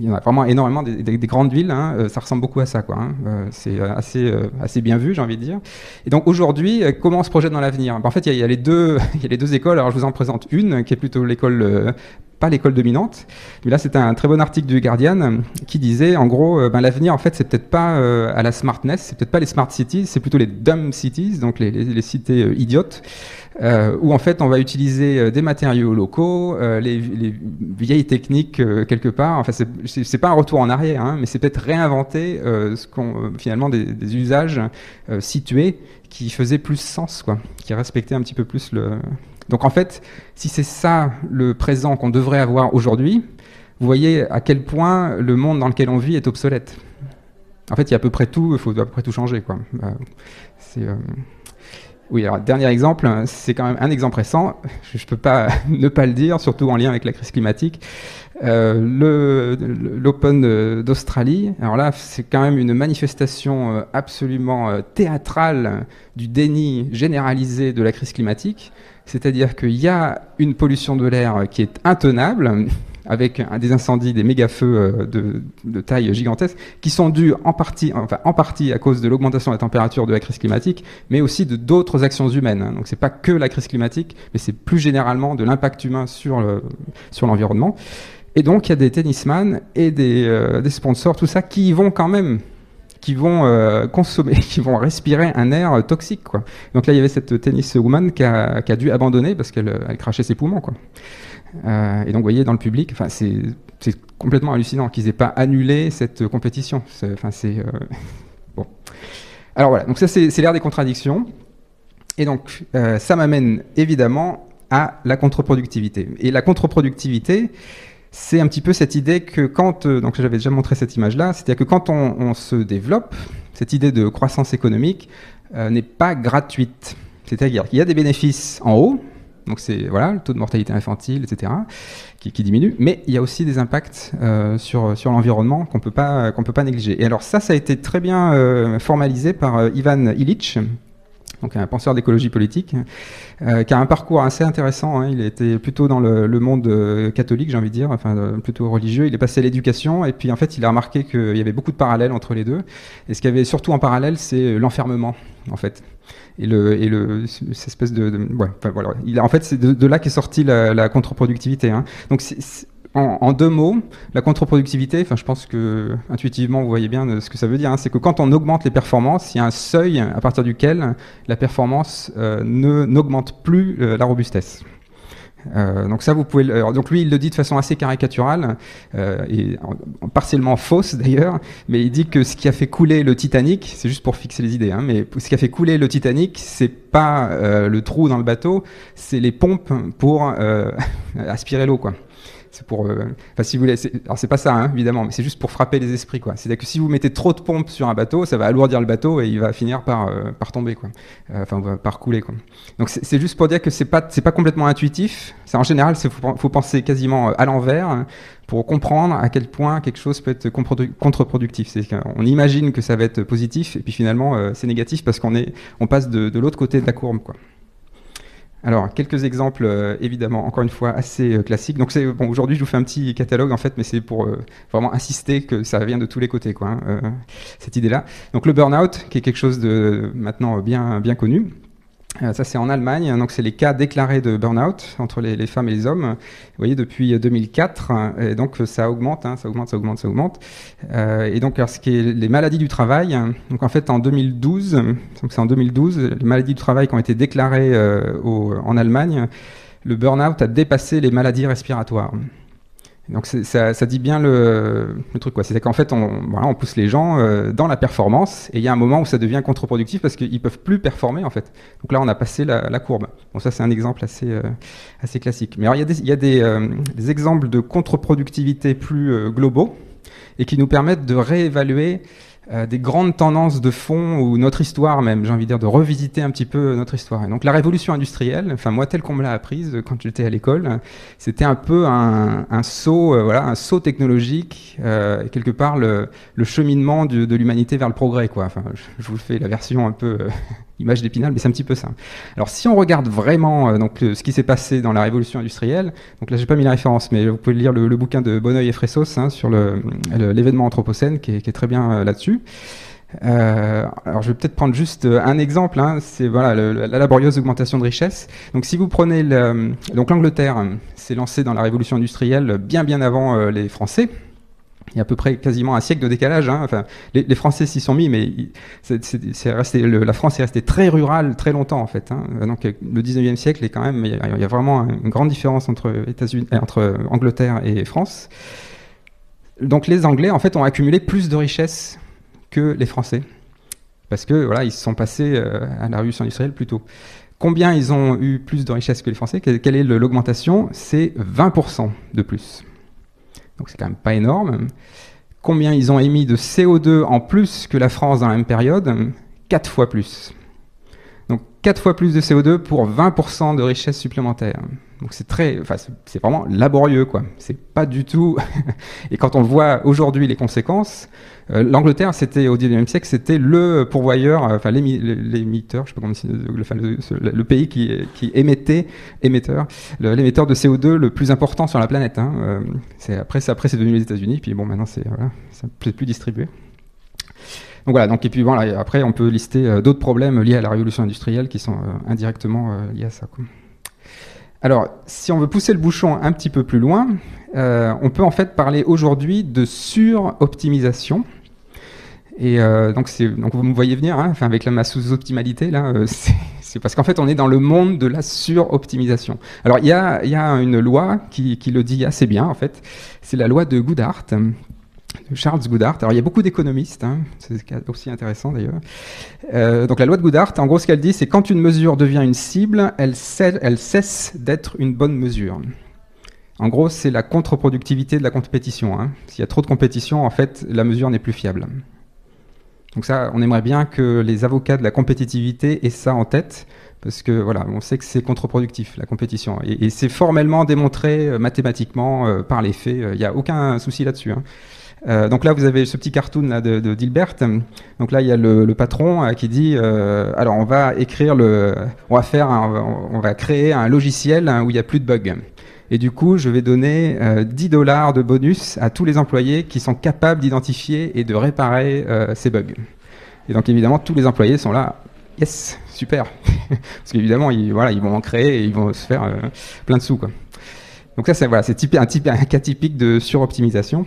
il y en a vraiment énormément des, des, des grandes villes, hein, ça ressemble beaucoup à ça, quoi, hein. C'est assez, euh, assez bien vu, j'ai envie de dire. Et donc aujourd'hui, comment on se projette dans l'avenir? Ben, en fait, il y, y a les deux, il y a les deux écoles. Alors je vous en présente une qui est plutôt l'école, euh, pas l'école dominante, mais là c'était un très bon article du Guardian qui disait en gros, euh, ben, l'avenir en fait c'est peut-être pas euh, à la smartness, c'est peut-être pas les smart cities, c'est plutôt les dumb cities, donc les, les, les cités euh, idiotes. Euh, où en fait on va utiliser des matériaux locaux, euh, les, les vieilles techniques euh, quelque part. Enfin, c'est, c'est, c'est pas un retour en arrière, hein, mais c'est peut-être réinventer euh, ce qu'on, finalement des, des usages euh, situés qui faisaient plus sens, quoi, qui respectaient un petit peu plus le. Donc en fait, si c'est ça le présent qu'on devrait avoir aujourd'hui, vous voyez à quel point le monde dans lequel on vit est obsolète. En fait, il y a à peu près tout, il faut à peu près tout changer, quoi. Euh, c'est euh... Oui, alors dernier exemple, c'est quand même un exemple récent, je ne peux pas ne pas le dire, surtout en lien avec la crise climatique, euh, le, l'Open d'Australie. Alors là, c'est quand même une manifestation absolument théâtrale du déni généralisé de la crise climatique, c'est-à-dire qu'il y a une pollution de l'air qui est intenable, avec des incendies, des méga-feux de, de taille gigantesque, qui sont dus en partie, enfin, en partie à cause de l'augmentation de la température de la crise climatique, mais aussi de d'autres actions humaines. Donc c'est pas que la crise climatique, mais c'est plus généralement de l'impact humain sur le, sur l'environnement. Et donc il y a des tennisman et des, euh, des sponsors, tout ça, qui y vont quand même, qui vont euh, consommer, qui vont respirer un air toxique, quoi. Donc là, il y avait cette tenniswoman qui a, qui a dû abandonner parce qu'elle elle crachait ses poumons, quoi. Euh, et donc, vous voyez, dans le public, enfin, c'est, c'est complètement hallucinant qu'ils aient pas annulé cette compétition. C'est, enfin, c'est euh... bon. Alors voilà. Donc ça, c'est, c'est l'ère des contradictions. Et donc, euh, ça m'amène évidemment à la contre-productivité. Et la contre-productivité, c'est un petit peu cette idée que quand, euh, donc j'avais déjà montré cette image-là, c'est-à-dire que quand on, on se développe, cette idée de croissance économique euh, n'est pas gratuite. C'est-à-dire qu'il y a des bénéfices en haut. Donc c'est voilà le taux de mortalité infantile, et cetera, qui, qui diminue. Mais il y a aussi des impacts euh, sur sur l'environnement qu'on peut pas qu'on peut pas négliger. Et alors ça, ça a été très bien euh, formalisé par euh, Ivan Illich, donc un penseur d'écologie politique, euh, qui a un parcours assez intéressant. Hein. Il était plutôt dans le, le monde euh, catholique, j'ai envie de dire, enfin euh, plutôt religieux. Il est passé à l'éducation et puis en fait, il a remarqué qu'il y avait beaucoup de parallèles entre les deux. Et ce qu'il y avait surtout en parallèle, c'est l'enfermement, en fait. Et le, et le, cette espèce de, de ouais, enfin, voilà. Il a, en fait, c'est de, de là qu'est sortie la, la contre-productivité. Hein. Donc, c'est, c'est, en, en deux mots, la contre-productivité, enfin, je pense que intuitivement, vous voyez bien ce que ça veut dire. Hein, c'est que quand on augmente les performances, il y a un seuil à partir duquel la performance euh, ne n'augmente plus euh, la robustesse. Euh, donc ça, vous pouvez. Le, alors, donc lui, il le dit de façon assez caricaturale euh, et en, partiellement fausse d'ailleurs, mais il dit que ce qui a fait couler le Titanic, c'est juste pour fixer les idées, hein, mais ce qui a fait couler le Titanic, c'est pas euh, le trou dans le bateau, c'est les pompes pour euh, aspirer l'eau, quoi. C'est pour, euh, enfin si vous voulez, c'est, alors c'est pas ça hein, évidemment, mais c'est juste pour frapper les esprits, quoi. C'est-à-dire que si vous mettez trop de pompes sur un bateau, ça va alourdir le bateau et il va finir par euh, par tomber, quoi. Euh, enfin par couler, quoi. Donc c'est, c'est juste pour dire que c'est pas c'est pas complètement intuitif. C'est en général, c'est faut, faut penser quasiment à l'envers. Hein. pour comprendre à quel point quelque chose peut être contre-productif. C'est qu'on imagine que ça va être positif, et puis finalement, euh, c'est négatif parce qu'on est, on passe de, de l'autre côté de la courbe, quoi. Alors, quelques exemples, euh, évidemment, encore une fois, assez euh, classiques. Donc, c'est, bon, aujourd'hui, je vous fais un petit catalogue, en fait, mais c'est pour euh, vraiment insister que ça vient de tous les côtés, quoi, hein, euh, cette idée-là. Donc, le burn-out, qui est quelque chose de maintenant bien, bien connu. Euh, ça, c'est en Allemagne. Donc, c'est les cas déclarés de burn-out entre les, les femmes et les hommes. Vous voyez, depuis deux mille quatre. Hein, et donc, ça augmente, hein, ça augmente, ça augmente, ça augmente. Euh, et donc, alors, ce qui est les maladies du travail. Hein, donc, en fait, en deux mille douze, donc c'est en deux mille douze, les maladies du travail qui ont été déclarées euh, au, en Allemagne, le burn-out a dépassé les maladies respiratoires. Donc ça, ça dit bien le, le truc, quoi. C'est qu'en fait, on, voilà, on pousse les gens euh, dans la performance, et il y a un moment où ça devient contre-productif parce qu'ils ne peuvent plus performer, en fait. Donc là, on a passé la, la courbe. Bon, ça, c'est un exemple assez, euh, assez classique. Mais alors, il y a des, il y a des, euh, des exemples de contre-productivité plus euh, globaux et qui nous permettent de réévaluer euh, des grandes tendances de fond ou notre histoire même, j'ai envie de dire, de revisiter un petit peu notre histoire. Et donc la révolution industrielle, enfin moi telle qu'on me l'a apprise quand j'étais à l'école, c'était un peu un, un saut, euh, voilà, un saut technologique, euh, quelque part le, le cheminement du, de l'humanité vers le progrès, quoi. Enfin, je, je vous fais la version un peu euh, image d'Épinal, mais c'est un petit peu ça. Alors si on regarde vraiment euh, donc le, ce qui s'est passé dans la révolution industrielle, donc là j'ai pas mis la référence, mais vous pouvez lire le, le bouquin de Bonneuil et Fressoz, hein, sur le, le, l'événement anthropocène qui est, qui est très bien euh, là-dessus. Euh, alors je vais peut-être prendre juste un exemple, hein, c'est voilà, le, la laborieuse augmentation de richesse. Donc si vous prenez le, donc l'Angleterre s'est lancée dans la révolution industrielle bien bien avant euh, les Français. Il y a à peu près quasiment un siècle de décalage, hein. Enfin, les, les Français s'y sont mis, mais c'est, c'est, c'est resté, le, la France est restée très rurale très longtemps, en fait, hein. Donc le dix-neuvième siècle est quand même, il y a, il y a vraiment une grande différence entre États-Unis, entre Angleterre et France. Donc les Anglais, en fait, ont accumulé plus de richesses que les Français, parce que voilà, ils se sont passés à la révolution industrielle plus tôt. Combien ils ont eu plus de richesses que les Français? Quelle est l'augmentation? C'est vingt pour cent de plus. Donc c'est quand même pas énorme. Combien ils ont émis de C O deux en plus que la France dans la même période? Quatre fois plus. Donc quatre fois plus de C O deux pour vingt pour cent de richesse supplémentaire. Donc c'est très, enfin c'est vraiment laborieux, quoi. C'est pas du tout. Et quand on voit aujourd'hui les conséquences, euh, l'Angleterre, c'était au dix-neuvième siècle, c'était le pourvoyeur, euh, enfin l'émetteur, je sais pas comment, le, enfin, le, le pays qui, qui émettait, émetteur, le, l'émetteur de C O deux le plus important sur la planète, hein. Euh, c'est après, c'est après c'est devenu les États-Unis, puis bon maintenant c'est voilà, c'est plus distribué. Donc voilà, donc, et puis bon, là, après on peut lister euh, d'autres problèmes liés à la révolution industrielle qui sont euh, indirectement euh, liés à ça, quoi. Alors, si on veut pousser le bouchon un petit peu plus loin, euh, on peut en fait parler aujourd'hui de sur-optimisation. Et euh, donc, c'est, donc vous me voyez venir, hein, enfin avec la ma sous-optimalité là, euh, c'est, c'est parce qu'en fait on est dans le monde de la sur-optimisation. Alors il y a, y a une loi qui, qui le dit assez bien en fait, c'est la loi de Goodhart. De Charles Goodhart. Alors il y a beaucoup d'économistes, hein, c'est aussi intéressant d'ailleurs. Euh, donc la loi de Goodhart, en gros ce qu'elle dit, c'est quand une mesure devient une cible, elle cesse, elle cesse d'être une bonne mesure. En gros c'est la contre-productivité de la compétition, hein. S'il y a trop de compétition, en fait la mesure n'est plus fiable. Donc ça, on aimerait bien que les avocats de la compétitivité aient ça en tête, parce que voilà, on sait que c'est contre-productif la compétition, et, et c'est formellement démontré euh, mathématiquement euh, par les faits. Il euh, n'y a aucun souci là-dessus, hein. Euh, donc là vous avez ce petit cartoon là de, de Dilbert. Donc là il y a le, le patron euh, qui dit euh, alors on va écrire le, on va faire, un, on va créer un logiciel hein, où il n'y a plus de bugs. Et du coup je vais donner euh, dix dollars de bonus à tous les employés qui sont capables d'identifier et de réparer euh, ces bugs. Et donc évidemment tous les employés sont là, yes super, parce qu'évidemment ils, voilà, ils vont en créer et ils vont se faire euh, plein de sous, quoi. Donc ça c'est voilà, c'est typi- un, typi- un cas typique de suroptimisation.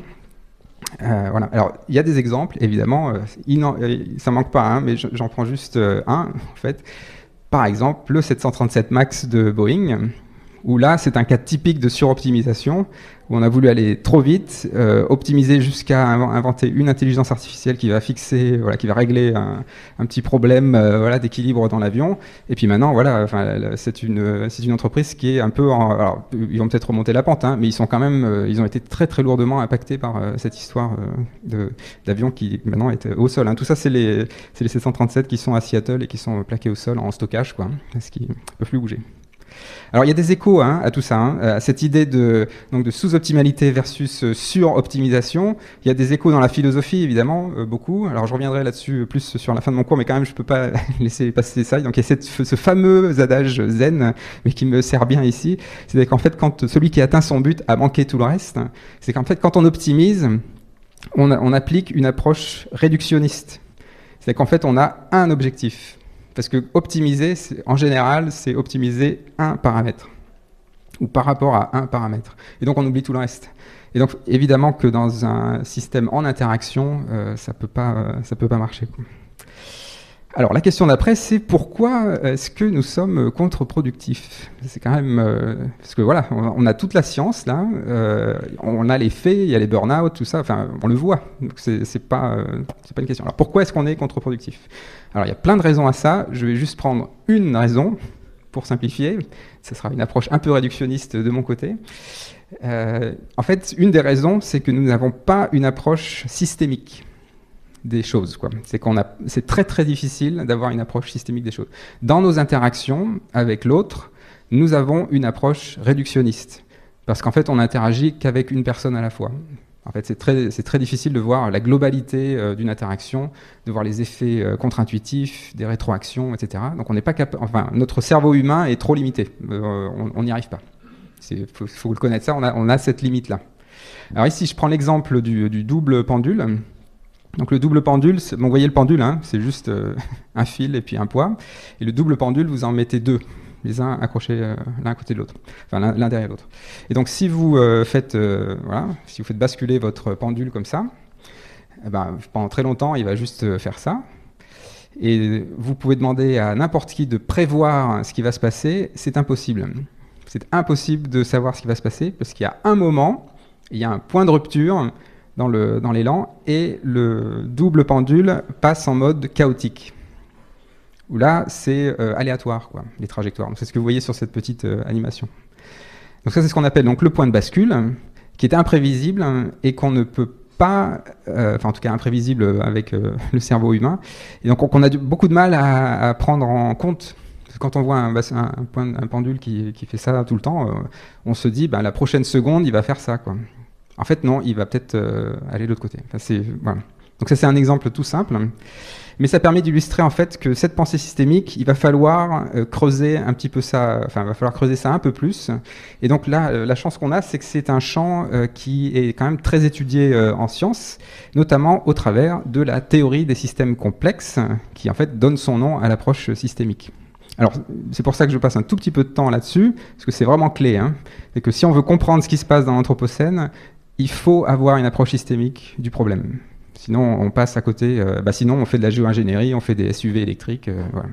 Euh, voilà. Alors, il y a des exemples, évidemment, euh, inan- euh, ça manque pas, hein, mais j'en prends juste euh, un, en fait. Par exemple, le sept cent trente-sept Max de Boeing, où là, c'est un cas typique de suroptimisation, où on a voulu aller trop vite, euh, optimiser jusqu'à inv- inventer une intelligence artificielle qui va fixer, voilà, qui va régler un, un petit problème, euh, voilà, d'équilibre dans l'avion. Et puis maintenant, voilà, enfin, c'est une, c'est une entreprise qui est un peu, en, alors, ils vont peut-être remonter la pente, hein, mais ils sont quand même, euh, ils ont été très très lourdement impactés par euh, cette histoire euh, de, d'avion qui maintenant est au sol, hein. Tout ça, c'est les, c'est les sept cent trente-sept qui sont à Seattle et qui sont plaqués au sol en stockage, quoi, parce qu'ils peuvent plus bouger. Alors il y a des échos hein, à tout ça, hein, à cette idée de, donc, de sous-optimalité versus sur-optimisation. Il y a des échos dans la philosophie, évidemment, euh, beaucoup. Alors je reviendrai là-dessus plus sur la fin de mon cours, mais quand même je ne peux pas laisser passer ça. Donc il y a cette, ce fameux adage zen, mais qui me sert bien ici. C'est-à-dire qu'en fait, quand celui qui atteint son but a manqué tout le reste, c'est qu'en fait, quand on optimise, on, a, on applique une approche réductionniste. C'est-à-dire qu'en fait, on a un objectif. Parce que optimiser, en général, c'est optimiser un paramètre, ou par rapport à un paramètre. Et donc, on oublie tout le reste. Et donc, évidemment que dans un système en interaction, euh, ça peut pas, euh, ça peut pas marcher, quoi. Alors, la question d'après, c'est pourquoi est-ce que nous sommes contre-productifs? C'est quand même... Euh, parce que voilà, on a toute la science, là. Euh, on a les faits, il y a les burn-out, tout ça. Enfin, on le voit. Donc, c'est, c'est pas, euh, c'est pas une question. Alors, pourquoi est-ce qu'on est contre-productif? Alors, il y a plein de raisons à ça. Je vais juste prendre une raison, pour simplifier. Ça sera une approche un peu réductionniste de mon côté. Euh, en fait, une des raisons, c'est que nous n'avons pas une approche systémique des choses, quoi. C'est qu'on a, c'est très très difficile d'avoir une approche systémique des choses. Dans nos interactions avec l'autre, nous avons une approche réductionniste, parce qu'en fait, on n'interagit qu'avec une personne à la fois. En fait, c'est très, c'est très difficile de voir la globalité euh, d'une interaction, de voir les effets euh, contre-intuitifs, des rétroactions, et cetera. Donc, on n'est pas capable. Enfin, notre cerveau humain est trop limité. Euh, on n'y arrive pas. Il faut, faut le connaître ça. On a, on a cette limite là. Alors ici, je prends l'exemple du, du double pendule. Donc le double pendule, bon, vous voyez le pendule, hein, c'est juste euh, un fil et puis un poids. Et le double pendule, vous en mettez deux, les uns accrochés euh, l'un à côté de l'autre, enfin l'un, l'un derrière l'autre. Et donc si vous euh, faites, euh, voilà, si vous faites basculer votre pendule comme ça, eh ben, pendant très longtemps, il va juste euh, faire ça. Et vous pouvez demander à n'importe qui de prévoir ce qui va se passer, c'est impossible. C'est impossible de savoir ce qui va se passer parce qu'il y a un moment, il y a un point de rupture dans le, dans l'élan, et le double pendule passe en mode chaotique. Où là, c'est euh, aléatoire, quoi, les trajectoires. Donc, c'est ce que vous voyez sur cette petite euh, animation. Donc ça, c'est ce qu'on appelle donc, le point de bascule, qui est imprévisible et qu'on ne peut pas, euh, enfin en tout cas imprévisible avec euh, le cerveau humain. Et donc on a du, beaucoup de mal à, à prendre en compte. Quand on voit un, un, un, point, un pendule qui, qui fait ça tout le temps, euh, on se dit, ben, la prochaine seconde, il va faire ça, quoi. En fait, non, il va peut-être euh, aller de l'autre côté. Enfin, c'est, voilà. Donc ça, c'est un exemple tout simple. Mais ça permet d'illustrer en fait que cette pensée systémique, il va falloir euh, creuser un petit peu ça. Enfin, il va falloir creuser ça un peu plus. Et donc là, euh, la chance qu'on a, c'est que c'est un champ euh, qui est quand même très étudié euh, en sciences, notamment au travers de la théorie des systèmes complexes, qui en fait donne son nom à l'approche systémique. Alors, c'est pour ça que je passe un tout petit peu de temps là-dessus, parce que c'est vraiment clé, hein. C'est que si on veut comprendre ce qui se passe dans l'Anthropocène, il faut avoir une approche systémique du problème. Sinon, on passe à côté... Euh, bah sinon, on fait de la géo-ingénierie, on fait des S U V électriques. Euh, voilà.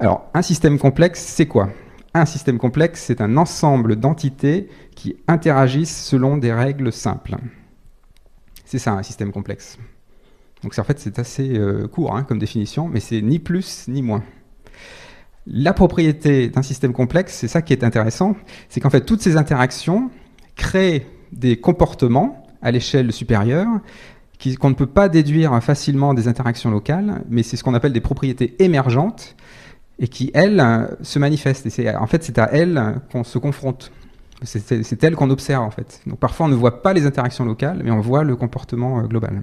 Alors, un système complexe, c'est quoi? Un système complexe, c'est un ensemble d'entités qui interagissent selon des règles simples. C'est ça, un système complexe. Donc, c'est, en fait, c'est assez euh, court hein, comme définition, mais c'est ni plus ni moins. La propriété d'un système complexe, c'est ça qui est intéressant, c'est qu'en fait, toutes ces interactions créent des comportements à l'échelle supérieure qui, qu'on ne peut pas déduire facilement des interactions locales, mais c'est ce qu'on appelle des propriétés émergentes et qui, elles, se manifestent. Et c'est, en fait, c'est à elles qu'on se confronte. C'est, c'est, c'est elles qu'on observe, en fait. Donc parfois, on ne voit pas les interactions locales, mais on voit le comportement euh, global.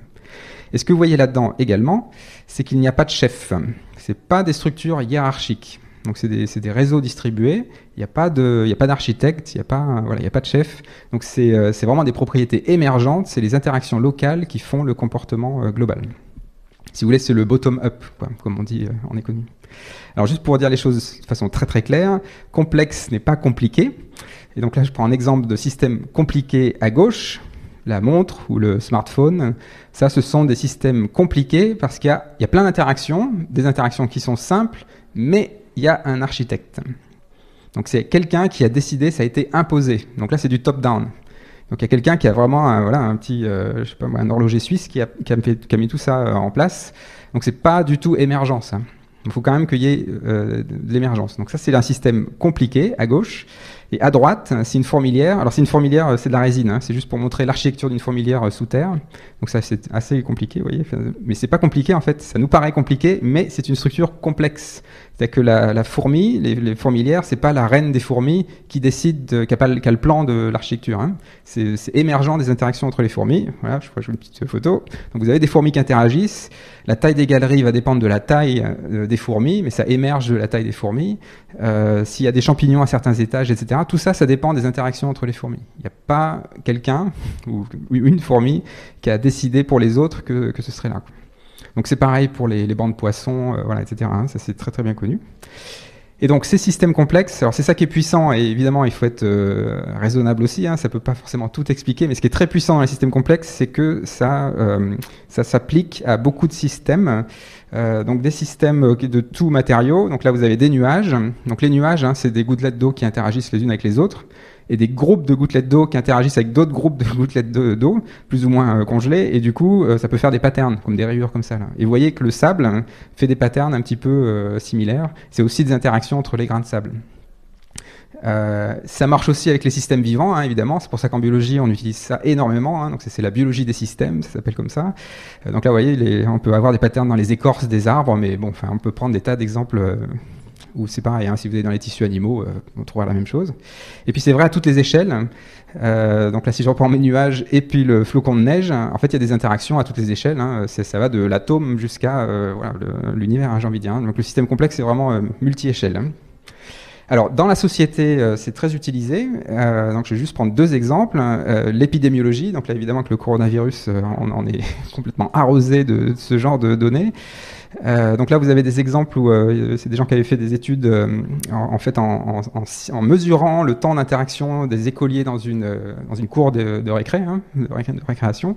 Et ce que vous voyez là-dedans également, c'est qu'il n'y a pas de chef. Ce n'est pas des structures hiérarchiques. Donc c'est des, c'est des réseaux distribués, il n'y a pas de, il n'y a pas d'architecte, il n'y a pas, voilà, il n'y a pas de chef. Donc c'est, euh, c'est vraiment des propriétés émergentes, c'est les interactions locales qui font le comportement euh, global. Si vous voulez, c'est le bottom-up, quoi, comme on dit euh, en économie. Alors juste pour dire les choses de façon très très claire, complexe n'est pas compliqué. Et donc là, je prends un exemple de système compliqué à gauche, la montre ou le smartphone. Ça, ce sont des systèmes compliqués parce qu'il y a, il y a plein d'interactions, des interactions qui sont simples, mais il y a un architecte. Donc c'est quelqu'un qui a décidé, ça a été imposé. Donc là, c'est du top-down. Donc il y a quelqu'un qui a vraiment un, voilà, un petit, euh, je sais pas, un horloger suisse qui a, qui a, fait, qui a mis tout ça euh, en place. Donc c'est pas du tout émergent, ça. Il faut quand même qu'il y ait euh, de l'émergence. Donc ça, c'est un système compliqué à gauche. Et à droite, c'est une fourmilière. Alors c'est une fourmilière, c'est de la résine, hein. C'est juste pour montrer l'architecture d'une fourmilière sous terre. Donc ça, c'est assez compliqué, vous voyez. Enfin, mais c'est pas compliqué en fait, ça nous paraît compliqué, mais c'est une structure complexe. C'est-à-dire que la, la fourmi, les, les fourmilières, c'est pas la reine des fourmis qui décide, de, qui, a pas, qui a le plan de l'architecture. Hein. C'est, c'est émergent des interactions entre les fourmis. Voilà, je crois que je fais une petite photo. Donc vous avez des fourmis qui interagissent. La taille des galeries va dépendre de la taille euh, des fourmis, mais ça émerge de la taille des fourmis. Euh, s'il y a des champignons à certains étages, et cetera. Tout ça, ça dépend des interactions entre les fourmis. Il n'y a pas quelqu'un ou une fourmi qui a décidé pour les autres que, que ce serait là. Donc c'est pareil pour les, les bancs de poissons, euh, voilà, et cetera. Hein, ça c'est très très bien connu. Et donc ces systèmes complexes, alors c'est ça qui est puissant, et évidemment il faut être euh, raisonnable aussi, hein, ça ne peut pas forcément tout expliquer, mais ce qui est très puissant dans les systèmes complexes, c'est que ça, euh, ça s'applique à beaucoup de systèmes, euh, donc des systèmes de tout matériau. Donc là vous avez des nuages, donc les nuages, hein, c'est des gouttelettes d'eau qui interagissent les unes avec les autres, et des groupes de gouttelettes d'eau qui interagissent avec d'autres groupes de gouttelettes d'eau, plus ou moins euh, congelées, et du coup, euh, ça peut faire des patterns, comme des rayures comme ça. Là. Et vous voyez que le sable hein, fait des patterns un petit peu euh, similaires. C'est aussi des interactions entre les grains de sable. Euh, ça marche aussi avec les systèmes vivants, hein, évidemment. C'est pour ça qu'en biologie, on utilise ça énormément. Hein. Donc c'est, c'est la biologie des systèmes, ça s'appelle comme ça. Euh, donc là, vous voyez, les, on peut avoir des patterns dans les écorces des arbres, mais bon, enfin, on peut prendre des tas d'exemples... Euh, Ou c'est pareil, hein, si vous allez dans les tissus animaux, euh, on trouvera la même chose. Et puis c'est vrai à toutes les échelles. Euh, donc là, si je reprends mes nuages et puis le flocon de neige, hein, en fait, il y a des interactions à toutes les échelles. Hein, c'est, ça va de l'atome jusqu'à euh, voilà, le, l'univers, hein, j'ai envie de dire. Hein. Donc le système complexe, c'est vraiment euh, multi-échelle. Hein. Alors, dans la société, euh, c'est très utilisé. Euh, donc, je vais juste prendre deux exemples. Euh, l'épidémiologie, donc là, évidemment, avec le coronavirus, euh, on en est complètement arrosé de, de ce genre de données. Euh, donc là, vous avez des exemples où euh, c'est des gens qui avaient fait des études euh, en, en fait en, en, en mesurant le temps d'interaction des écoliers dans une euh, dans une cour de, de récré, hein, de, récré de récréation,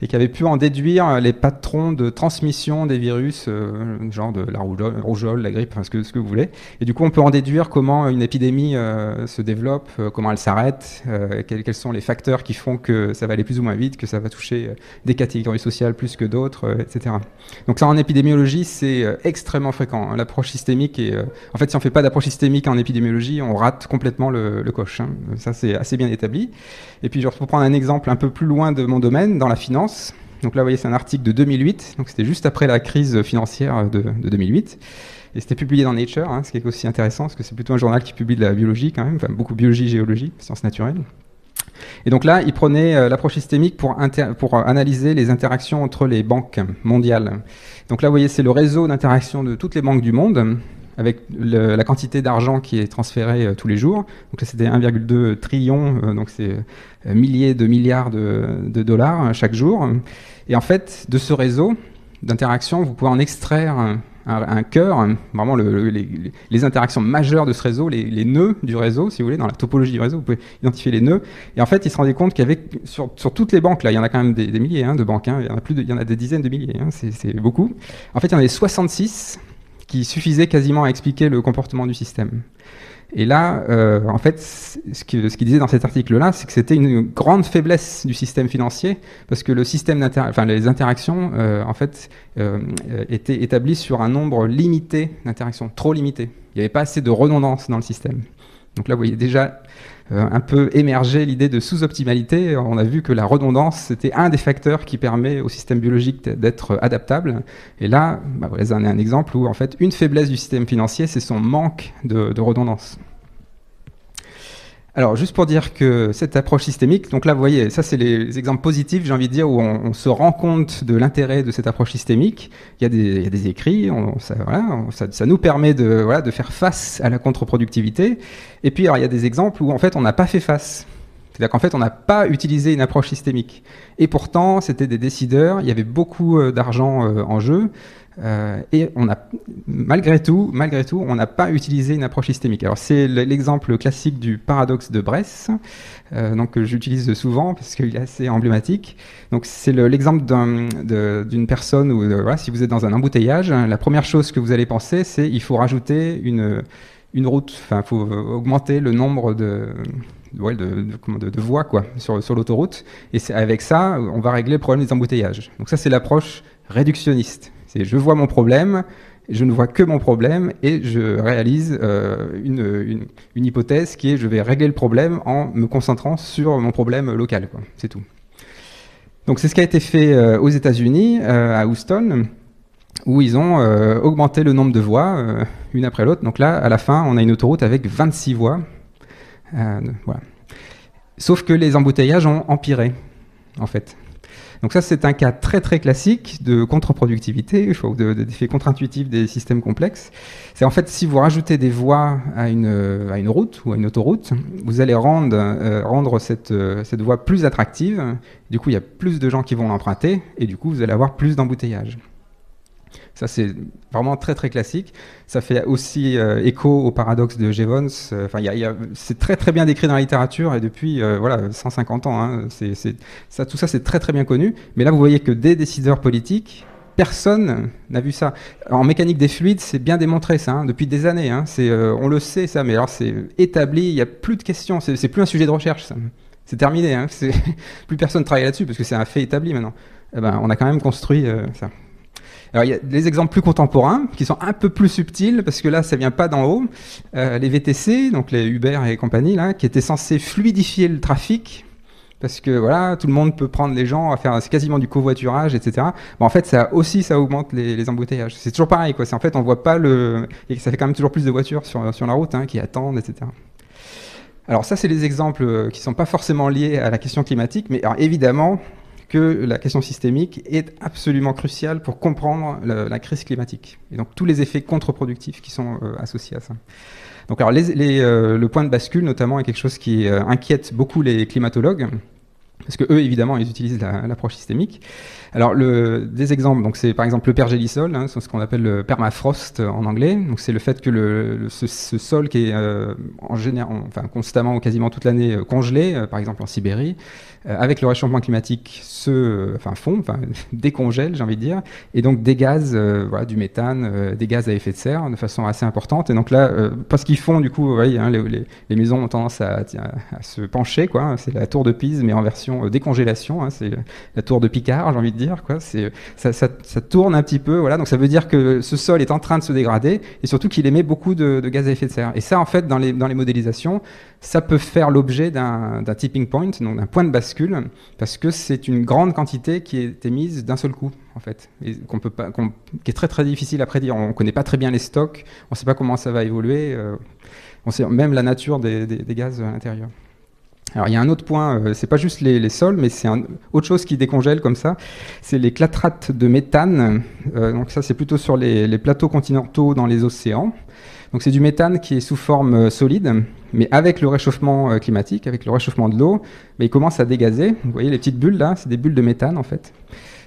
et qui avaient pu en déduire les patrons de transmission des virus, euh, genre de la rougeole, rougeole la grippe, enfin, ce que ce que vous voulez. Et du coup, on peut en déduire comment une épidémie euh, se développe, euh, comment elle s'arrête, euh, quels, quels sont les facteurs qui font que ça va aller plus ou moins vite, que ça va toucher euh, des catégories sociales plus que d'autres, euh, et cetera. Donc ça, en épidémiologie, c'est extrêmement fréquent. L'approche systémique est... En fait, si on ne fait pas d'approche systémique en épidémiologie, on rate complètement le, le coche. Hein. Ça, c'est assez bien établi. Et puis, je vais prendre un exemple un peu plus loin de mon domaine, dans la finance. Donc là, vous voyez, c'est un article de deux mille huit. Donc, c'était juste après la crise financière de, de deux mille huit. Et c'était publié dans Nature, hein, ce qui est aussi intéressant, parce que c'est plutôt un journal qui publie de la biologie quand même, enfin, beaucoup biologie, géologie, sciences naturelles. Et donc là, il prenait euh, l'approche systémique pour, inter- pour analyser les interactions entre les banques mondiales. Donc là, vous voyez, c'est le réseau d'interaction de toutes les banques du monde, avec le, la quantité d'argent qui est transférée euh, tous les jours. Donc là, c'était un virgule deux trillion, euh, donc c'est euh, milliers de milliards de, de dollars euh, chaque jour. Et en fait, de ce réseau d'interaction, vous pouvez en extraire... Euh, Un, un cœur, vraiment le, le, les, les interactions majeures de ce réseau, les, les nœuds du réseau, si vous voulez, dans la topologie du réseau, vous pouvez identifier les nœuds. Et en fait, ils se rendaient compte qu'avec sur, sur toutes les banques, là, il y en a quand même des, des milliers hein, de banques, hein, il y en a plus de, il y en a des dizaines de milliers, hein, c'est, c'est beaucoup. En fait, il y en avait soixante-six qui suffisaient quasiment à expliquer le comportement du système. Et là, euh, en fait, ce qu'il ce qu'il disait dans cet article-là, c'est que c'était une grande faiblesse du système financier, parce que le système d'inter, enfin les interactions, euh, en fait, euh, étaient établies sur un nombre limité d'interactions, trop limité. Il n'y avait pas assez de redondance dans le système. Donc là, vous voyez déjà euh, un peu émerger l'idée de sous-optimalité. On a vu que la redondance, c'était un des facteurs qui permet au système biologique d'être adaptable. Et là, bah, voilà, c'est un, un exemple où, en fait, une faiblesse du système financier, c'est son manque de, de redondance. Alors, juste pour dire que cette approche systémique, donc là, vous voyez, ça, c'est les, les exemples positifs, j'ai envie de dire, où on, on se rend compte de l'intérêt de cette approche systémique. Il y a des, il y a des écrits, on, ça, voilà, on, ça, ça nous permet de, voilà, de faire face à la contre-productivité. Et puis, alors, il y a des exemples où, en fait, on n'a pas fait face. C'est-à-dire qu'en fait, on n'a pas utilisé une approche systémique. Et pourtant, c'était des décideurs, il y avait beaucoup euh, d'argent euh, en jeu. Euh, et on a, malgré tout, malgré tout, on n'a pas utilisé une approche systémique. Alors c'est l'exemple classique du paradoxe de Bress, euh, donc que j'utilise souvent parce qu'il est assez emblématique. Donc c'est le, l'exemple d'un, de, d'une personne où, euh, voilà, si vous êtes dans un embouteillage, la première chose que vous allez penser, c'est il faut rajouter une, une route, enfin il faut augmenter le nombre de De, de, de, de voies quoi, sur, sur l'autoroute, et c'est, avec ça, on va régler le problème des embouteillages. Donc ça, c'est l'approche réductionniste. C'est je vois mon problème, je ne vois que mon problème et je réalise euh, une, une, une hypothèse qui est je vais régler le problème en me concentrant sur mon problème local, quoi. C'est tout. Donc c'est ce qui a été fait euh, aux États-Unis, euh, à Houston, où ils ont euh, augmenté le nombre de voies, euh, une après l'autre. Donc là, à la fin, on a une autoroute avec vingt-six voies. Euh, voilà. Sauf que les embouteillages ont empiré, en fait. Donc ça, c'est un cas très très classique de contre-productivité, d'effet contre-intuitif des systèmes complexes. C'est en fait, si vous rajoutez des voies à une, à une route ou à une autoroute, vous allez rendre, euh, rendre cette, euh, cette voie plus attractive. Du coup, il y a plus de gens qui vont l'emprunter et du coup, vous allez avoir plus d'embouteillages. Ça, c'est vraiment très très classique. Ça fait aussi euh, écho au paradoxe de Jevons. Enfin, y a, y a, c'est très très bien décrit dans la littérature et depuis euh, voilà, cent cinquante ans. Hein, c'est, c'est, ça, tout ça, c'est très très bien connu. Mais là, vous voyez que des décideurs politiques, personne n'a vu ça. En mécanique des fluides, c'est bien démontré ça, hein, depuis des années. Hein, c'est, euh, on le sait ça, mais alors c'est établi, il n'y a plus de questions. C'est, c'est plus un sujet de recherche, ça. C'est terminé. Hein, c'est, plus personne ne travaille là-dessus parce que c'est un fait établi maintenant. Eh ben, on a quand même construit euh, ça. Alors, il y a des exemples plus contemporains qui sont un peu plus subtils parce que là, ça vient pas d'en haut. Euh, les V T C, donc les Uber et compagnie, là, qui étaient censés fluidifier le trafic parce que voilà, tout le monde peut prendre les gens à faire, c'est quasiment du covoiturage, et cetera. Bon, en fait, ça aussi, ça augmente les, les embouteillages. C'est toujours pareil, quoi. C'est en fait, on voit pas le, et ça fait quand même toujours plus de voitures sur sur la route, hein, qui attendent, et cetera. Alors ça, c'est les exemples qui sont pas forcément liés à la question climatique, mais alors, évidemment. Que la question systémique est absolument cruciale pour comprendre la, la crise climatique. Et donc tous les effets contre-productifs qui sont euh, associés à ça. Donc alors les, les, euh, le point de bascule notamment est quelque chose qui euh, inquiète beaucoup les climatologues, parce que eux évidemment ils utilisent la, l'approche systémique. Alors le, des exemples, donc c'est par exemple le pergélisol, hein, c'est ce qu'on appelle le permafrost en anglais. Donc c'est le fait que le, le, ce, ce sol qui est euh, en général, enfin constamment ou quasiment toute l'année euh, congelé, euh, par exemple en Sibérie. Avec le réchauffement climatique, se enfin, fond, enfin, décongèle, j'ai envie de dire, et donc des gaz, euh, voilà, du méthane, euh, des gaz à effet de serre, de façon assez importante. Et donc là, euh, parce qu'ils font, du coup, vous voyez, hein, les, les, les maisons ont tendance à, à, à se pencher, quoi. C'est la tour de Pise, mais en version euh, décongélation, hein. C'est la tour de Picard, j'ai envie de dire, quoi. C'est, ça, ça, ça tourne un petit peu, voilà. Donc ça veut dire que ce sol est en train de se dégrader, et surtout qu'il émet beaucoup de, de gaz à effet de serre. Et ça, en fait, dans les, dans les modélisations, ça peut faire l'objet d'un, d'un tipping point, donc d'un point de bascule, parce que c'est une grande quantité qui est émise d'un seul coup, en fait, et qu'on peut pas, qu'on, qui est très très difficile à prédire. On ne connaît pas très bien les stocks, on ne sait pas comment ça va évoluer, euh, on sait même la nature des, des, des gaz à l'intérieur. Alors il y a un autre point, euh, c'est pas juste les, les sols, mais c'est un, autre chose qui décongèle comme ça, c'est les clatrates de méthane. Euh, donc ça c'est plutôt sur les, les plateaux continentaux dans les océans. Donc c'est du méthane qui est sous forme euh, solide, mais avec le réchauffement euh, climatique, avec le réchauffement de l'eau, mais il commence à dégazer. Vous voyez les petites bulles là, c'est des bulles de méthane en fait.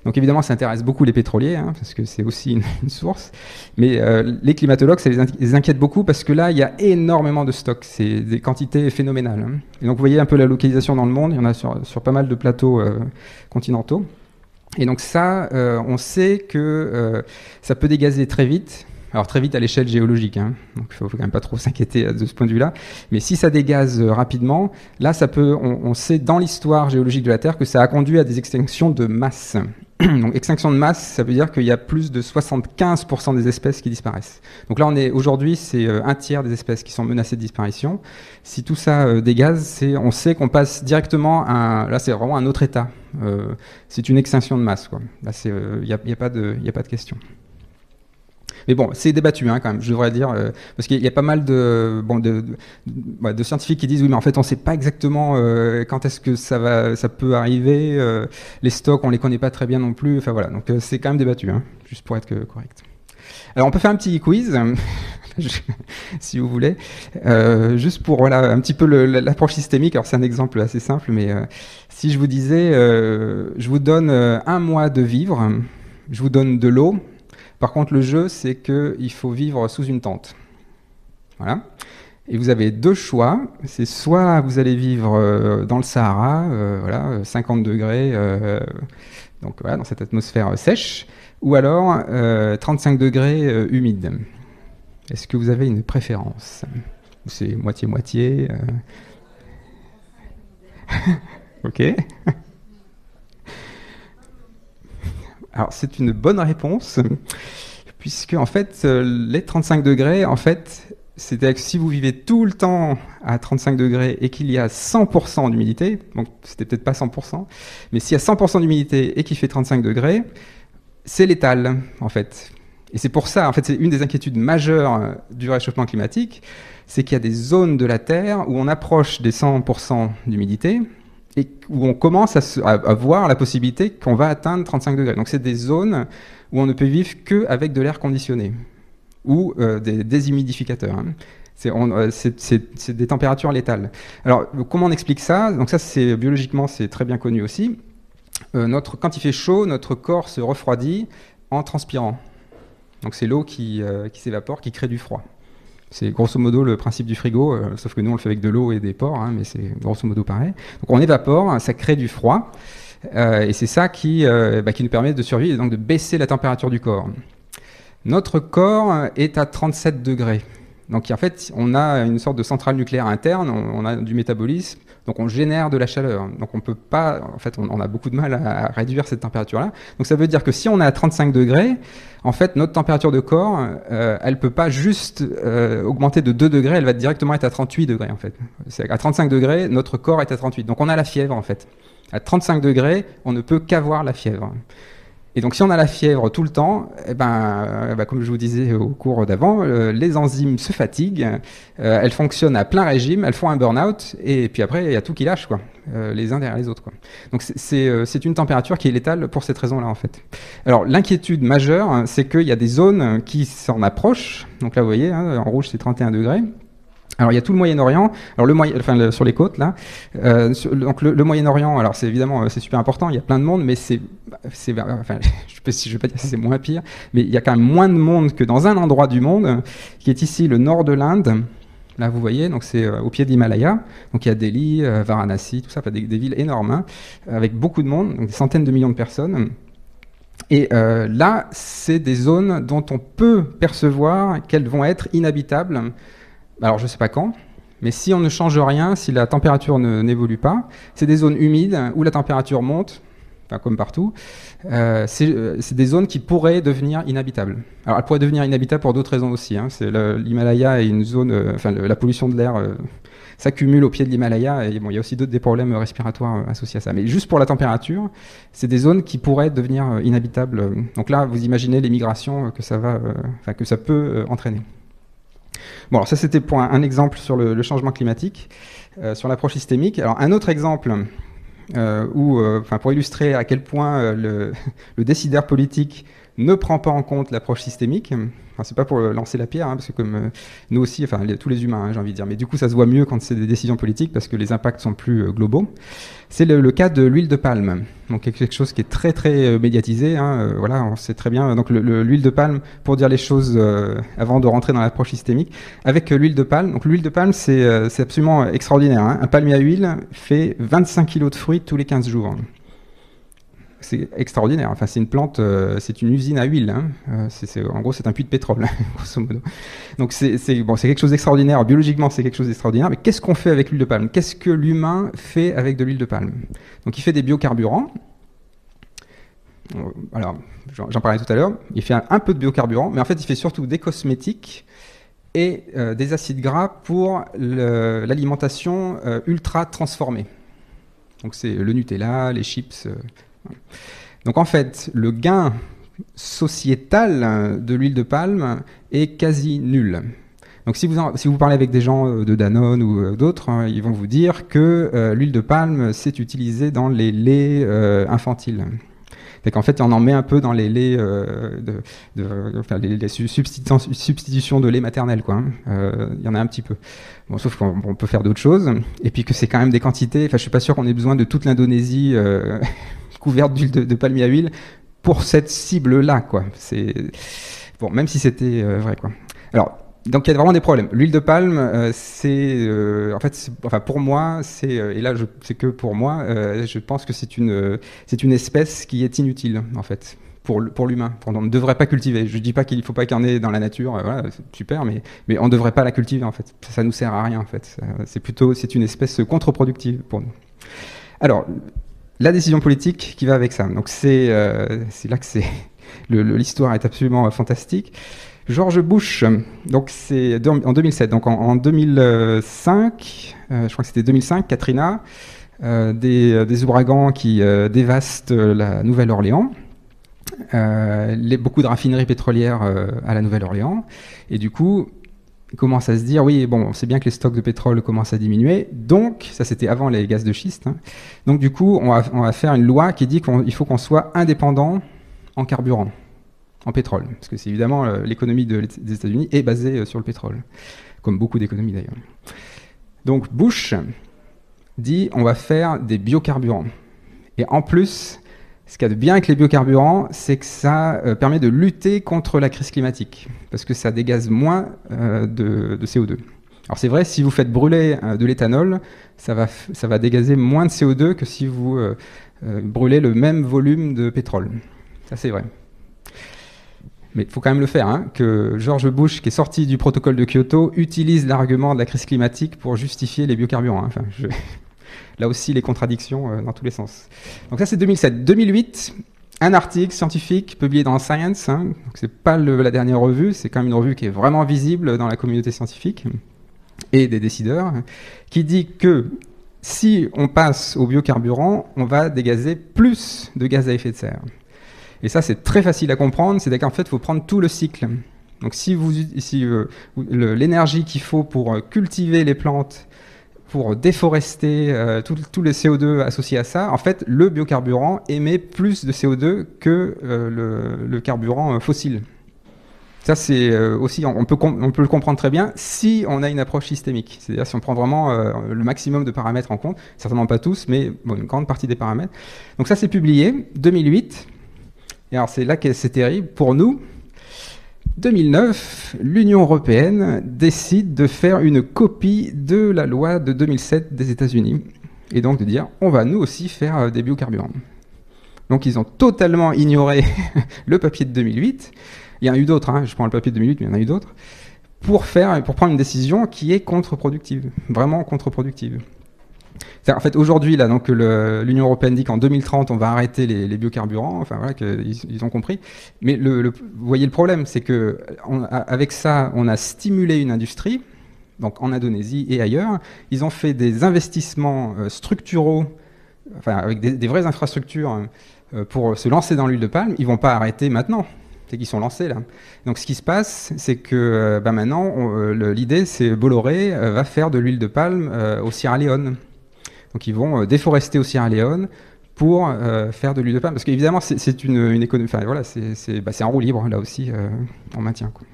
Donc évidemment ça intéresse beaucoup les pétroliers, hein, parce que c'est aussi une, une source, mais euh, les climatologues ça les, inqui- les inquiète beaucoup parce que là il y a énormément de stocks, c'est des quantités phénoménales. Hein. Et donc vous voyez un peu la localisation dans le monde, il y en a sur, sur pas mal de plateaux euh, continentaux. Et donc ça, euh, on sait que euh, ça peut dégazer très vite. Alors très vite à l'échelle géologique, hein. Donc il faut, faut quand même pas trop s'inquiéter de ce point de vue-là. Mais si ça dégaze euh, rapidement, là ça peut, on, on sait dans l'histoire géologique de la Terre que ça a conduit à des extinctions de masse. Donc extinction de masse, ça veut dire qu'il y a plus de soixante-quinze pour cent des espèces qui disparaissent. Donc là on est aujourd'hui, c'est euh, un tiers des espèces qui sont menacées de disparition. Si tout ça euh, dégaze, c'est, on sait qu'on passe directement à, un, là c'est vraiment un autre état. Euh, c'est une extinction de masse, quoi. Là c'est, il euh, y a, y a pas de, y a pas de question. Mais bon, c'est débattu hein, quand même, je devrais dire, euh, parce qu'il y a pas mal de, bon, de, de, de scientifiques qui disent oui, mais en fait, on ne sait pas exactement euh, quand est-ce que ça va, ça peut arriver. Euh, les stocks, on les connaît pas très bien non plus. Enfin voilà, donc euh, c'est quand même débattu, hein, juste pour être que, correct. Alors on peut faire un petit quiz, si vous voulez, euh, juste pour voilà un petit peu le, l'approche systémique. Alors c'est un exemple assez simple, mais euh, si je vous disais, euh, je vous donne euh, un mois de vivre, je vous donne de l'eau. Par contre, le jeu, c'est qu'il faut vivre sous une tente. Voilà. Et vous avez deux choix. C'est soit vous allez vivre euh, dans le Sahara, euh, voilà, cinquante degrés, euh, donc voilà, dans cette atmosphère euh, sèche, ou alors euh, trente-cinq degrés euh, humide. Est-ce que vous avez une préférence ? C'est moitié-moitié. Euh... Ok. Alors, c'est une bonne réponse, puisque en fait, les trente-cinq degrés, en fait, c'est-à-dire que si vous vivez tout le temps à trente-cinq degrés et qu'il y a cent pour cent d'humidité, donc c'était peut-être pas cent pour cent, mais s'il y a cent pour cent d'humidité et qu'il fait trente-cinq degrés, c'est létal, en fait. Et c'est pour ça, en fait, c'est une des inquiétudes majeures du réchauffement climatique, c'est qu'il y a des zones de la Terre où on approche des cent pour cent d'humidité et où on commence à, se, à, à voir la possibilité qu'on va atteindre trente-cinq degrés. Donc c'est des zones où on ne peut vivre qu'avec de l'air conditionné ou euh, des déshumidificateurs. Hein. C'est, on, euh, c'est, c'est, c'est des températures létales. Alors comment on explique ça? Donc ça, c'est, biologiquement, c'est très bien connu aussi. Euh, notre, quand il fait chaud, notre corps se refroidit en transpirant. Donc c'est l'eau qui, euh, qui s'évapore, qui crée du froid. C'est grosso modo le principe du frigo, euh, sauf que nous on le fait avec de l'eau et des porcs, hein, mais c'est grosso modo pareil. Donc on évapore, ça crée du froid, euh, et c'est ça qui, euh, bah, qui nous permet de survivre et donc de baisser la température du corps. Notre corps est à trente-sept degrés. Donc en fait, on a une sorte de centrale nucléaire interne, on, on a du métabolisme, donc on génère de la chaleur. Donc on peut pas, en fait, on, on a beaucoup de mal à, à réduire cette température-là. Donc ça veut dire que si on est à trente-cinq degrés, en fait, notre température de corps, euh, elle peut pas juste euh, augmenter de deux degrés, elle va directement être à trente-huit degrés, en fait. C'est à trente-cinq degrés, notre corps est à trente-huit. Donc on a la fièvre, en fait. À trente-cinq degrés, on ne peut qu'avoir la fièvre. Et donc si on a la fièvre tout le temps, eh ben, eh ben, comme je vous disais au cours d'avant, euh, les enzymes se fatiguent, euh, elles fonctionnent à plein régime, elles font un burn-out, et puis après il y a tout qui lâche, quoi, euh, les uns derrière les autres, quoi. Donc c'est, c'est, euh, c'est une température qui est létale pour cette raison-là, en fait. Alors l'inquiétude majeure, hein, c'est qu'il y a des zones qui s'en approchent, donc là vous voyez, hein, en rouge c'est trente et un degrés. Alors il y a tout le Moyen-Orient, alors le moyen, enfin le, sur les côtes là, euh, sur, donc le, le Moyen-Orient, alors c'est évidemment c'est super important, il y a plein de monde, mais c'est, c'est enfin je peux si je veux pas dire c'est moins pire, mais il y a quand même moins de monde que dans un endroit du monde qui est ici le nord de l'Inde. Là vous voyez, donc c'est euh, au pied de l'Himalaya, donc il y a Delhi, euh, Varanasi, tout ça, enfin, des, des villes énormes, hein, avec beaucoup de monde, donc des centaines de millions de personnes. Et euh, là c'est des zones dont on peut percevoir qu'elles vont être inhabitables. Alors je ne sais pas quand, mais si on ne change rien, si la température ne, n'évolue pas, c'est des zones humides où la température monte, enfin, comme partout, euh, c'est, euh, c'est des zones qui pourraient devenir inhabitables. Alors elles pourraient devenir inhabitables pour d'autres raisons aussi, hein. C'est le, l'Himalaya est une zone, euh, enfin le, la pollution de l'air euh, s'accumule au pied de l'Himalaya, et bon, il y a aussi d'autres des problèmes respiratoires euh, associés à ça. Mais juste pour la température, c'est des zones qui pourraient devenir euh, inhabitables. Donc là, vous imaginez les migrations que ça va, euh, enfin, que ça peut euh, entraîner. Bon, alors ça c'était pour un, un exemple sur le, le changement climatique, euh, sur l'approche systémique. Alors un autre exemple euh, où, euh, pour illustrer à quel point euh, le, le décideur politique ne prend pas en compte l'approche systémique. Enfin, c'est pas pour lancer la pierre, hein, parce que comme euh, nous aussi, enfin les, tous les humains, hein, j'ai envie de dire. Mais du coup, ça se voit mieux quand c'est des décisions politiques parce que les impacts sont plus euh, globaux. C'est le, le cas de l'huile de palme. Donc quelque chose qui est très très euh, médiatisé. Hein, euh, voilà, on sait très bien. Donc le, le, l'huile de palme, pour dire les choses euh, avant de rentrer dans l'approche systémique, avec euh, l'huile de palme. Donc l'huile de palme, c'est, euh, c'est absolument extraordinaire. Hein. Un palmier à huile fait vingt-cinq kilos de fruits tous les quinze jours. Hein. C'est extraordinaire. Enfin, c'est une plante, euh, c'est une usine à huile. Hein. Euh, c'est, c'est, en gros, c'est un puits de pétrole, grosso modo. Donc, c'est, c'est, bon, c'est quelque chose d'extraordinaire. Biologiquement, c'est quelque chose d'extraordinaire. Mais qu'est-ce qu'on fait avec l'huile de palme? Qu'est-ce que l'humain fait avec de l'huile de palme? Donc, il fait des biocarburants. Alors, j'en, j'en parlais tout à l'heure. Il fait un, un peu de biocarburants, mais en fait, il fait surtout des cosmétiques et euh, des acides gras pour le, l'alimentation euh, ultra transformée. Donc, c'est le Nutella, les chips... Euh, Donc en fait, le gain sociétal de l'huile de palme est quasi nul. Donc si vous, en, si vous parlez avec des gens de Danone ou d'autres, hein, ils vont vous dire que euh, l'huile de palme c'est utilisé dans les laits euh, infantiles. C'est qu'en fait, on en met un peu dans les laits, euh, de, de, enfin, les, les substitutions de lait maternel, quoi. Il euh, y en a un petit peu. Bon, sauf qu'on on peut faire d'autres choses. Et puis que c'est quand même des quantités. Enfin, je suis pas sûr qu'on ait besoin de toute l'Indonésie euh, couverte d'huile de, de palmier à huile pour cette cible-là, quoi. C'est bon, même si c'était euh, vrai, quoi. Alors. Donc il y a vraiment des problèmes. L'huile de palme, euh, c'est, euh, en fait, c'est, enfin pour moi, c'est, euh, et là je, c'est que pour moi, euh, je pense que c'est une, euh, c'est une espèce qui est inutile en fait pour pour l'humain. On ne devrait pas cultiver. Je dis pas qu'il faut pas qu'il y en ait dans la nature, euh, voilà, c'est super, mais mais on devrait pas la cultiver en fait. Ça, ça nous sert à rien en fait. Ça, c'est plutôt, c'est une espèce contre-productive pour nous. Alors la décision politique qui va avec ça. Donc c'est, euh, c'est là que c'est le, le, l'histoire est absolument fantastique. George Bush, donc c'est en deux mille sept, donc en, en deux mille cinq, euh, je crois que c'était deux mille cinq, Katrina, euh, des, des ouragans qui euh, dévastent la Nouvelle-Orléans, euh, les, beaucoup de raffineries pétrolières euh, à la Nouvelle-Orléans, et du coup, ils commencent à se dire, oui, bon, c'est bien que les stocks de pétrole commencent à diminuer, donc, ça c'était avant les gaz de schiste, hein, donc du coup, on va, on va faire une loi qui dit qu'il faut qu'on soit indépendant en carburant. En pétrole, parce que c'est évidemment euh, l'économie de, des États-Unis est basée euh, sur le pétrole, comme beaucoup d'économies d'ailleurs. Donc Bush dit on va faire des biocarburants. Et en plus, ce qu'il y a de bien avec les biocarburants, c'est que ça euh, permet de lutter contre la crise climatique, parce que ça dégaze moins euh, de, de C O deux. Alors c'est vrai, si vous faites brûler euh, de l'éthanol, ça va, f- ça va dégazer moins de C O deux que si vous euh, euh, brûlez le même volume de pétrole. Ça c'est vrai. Mais il faut quand même le faire, hein, que George Bush, qui est sorti du protocole de Kyoto, utilise l'argument de la crise climatique pour justifier les biocarburants. Hein. Enfin, je... Là aussi, les contradictions euh, dans tous les sens. Donc ça, c'est deux mille sept. deux mille huit, un article scientifique publié dans Science. Hein. Donc, c'est pas le, la dernière revue, c'est quand même une revue qui est vraiment visible dans la communauté scientifique et des décideurs, qui dit que si on passe aux biocarburants, on va dégazer plus de gaz à effet de serre. Et ça, c'est très facile à comprendre, c'est qu'en fait, il faut prendre tout le cycle. Donc si, vous, si euh, le, l'énergie qu'il faut pour euh, cultiver les plantes, pour déforester euh, tous les C O deux associés à ça, en fait, le biocarburant émet plus de C O deux que euh, le, le carburant euh, fossile. Ça, c'est euh, aussi, on, on, peut com- on peut le comprendre très bien si on a une approche systémique. C'est-à-dire si on prend vraiment euh, le maximum de paramètres en compte, certainement pas tous, mais bon, une grande partie des paramètres. Donc ça, c'est publié, deux mille huit. Et alors c'est là que c'est terrible. Pour nous, deux mille neuf, l'Union européenne décide de faire une copie de la loi de deux mille sept des États-Unis et donc de dire on va nous aussi faire des biocarburants. Donc ils ont totalement ignoré le papier de deux mille huit. Il y en a eu d'autres, hein. Je prends le papier de deux mille huit, mais il y en a eu d'autres pour faire, pour prendre une décision qui est contre-productive, vraiment contre-productive. C'est-à-dire, en fait, aujourd'hui, là, donc, le, l'Union européenne dit qu'en deux mille trente, on va arrêter les, les biocarburants. Enfin, voilà, qu'ils, ils ont compris. Mais le, le, vous voyez le problème, c'est que on, avec ça, on a stimulé une industrie, donc en Indonésie et ailleurs. Ils ont fait des investissements euh, structuraux, enfin, avec des, des vraies infrastructures euh, pour se lancer dans l'huile de palme. Ils ne vont pas arrêter maintenant. C'est qu'ils sont lancés, là. Donc, ce qui se passe, c'est que bah, maintenant, on, le, l'idée, c'est Bolloré euh, va faire de l'huile de palme euh, au Sierra Leone. Donc ils vont déforester au Sierra Leone pour euh, faire de l'huile de palme. Parce qu'évidemment, c'est, c'est une, une économie... Enfin, voilà, c'est, c'est, bah, c'est un roue libre, là aussi, euh, on maintient. Quoi.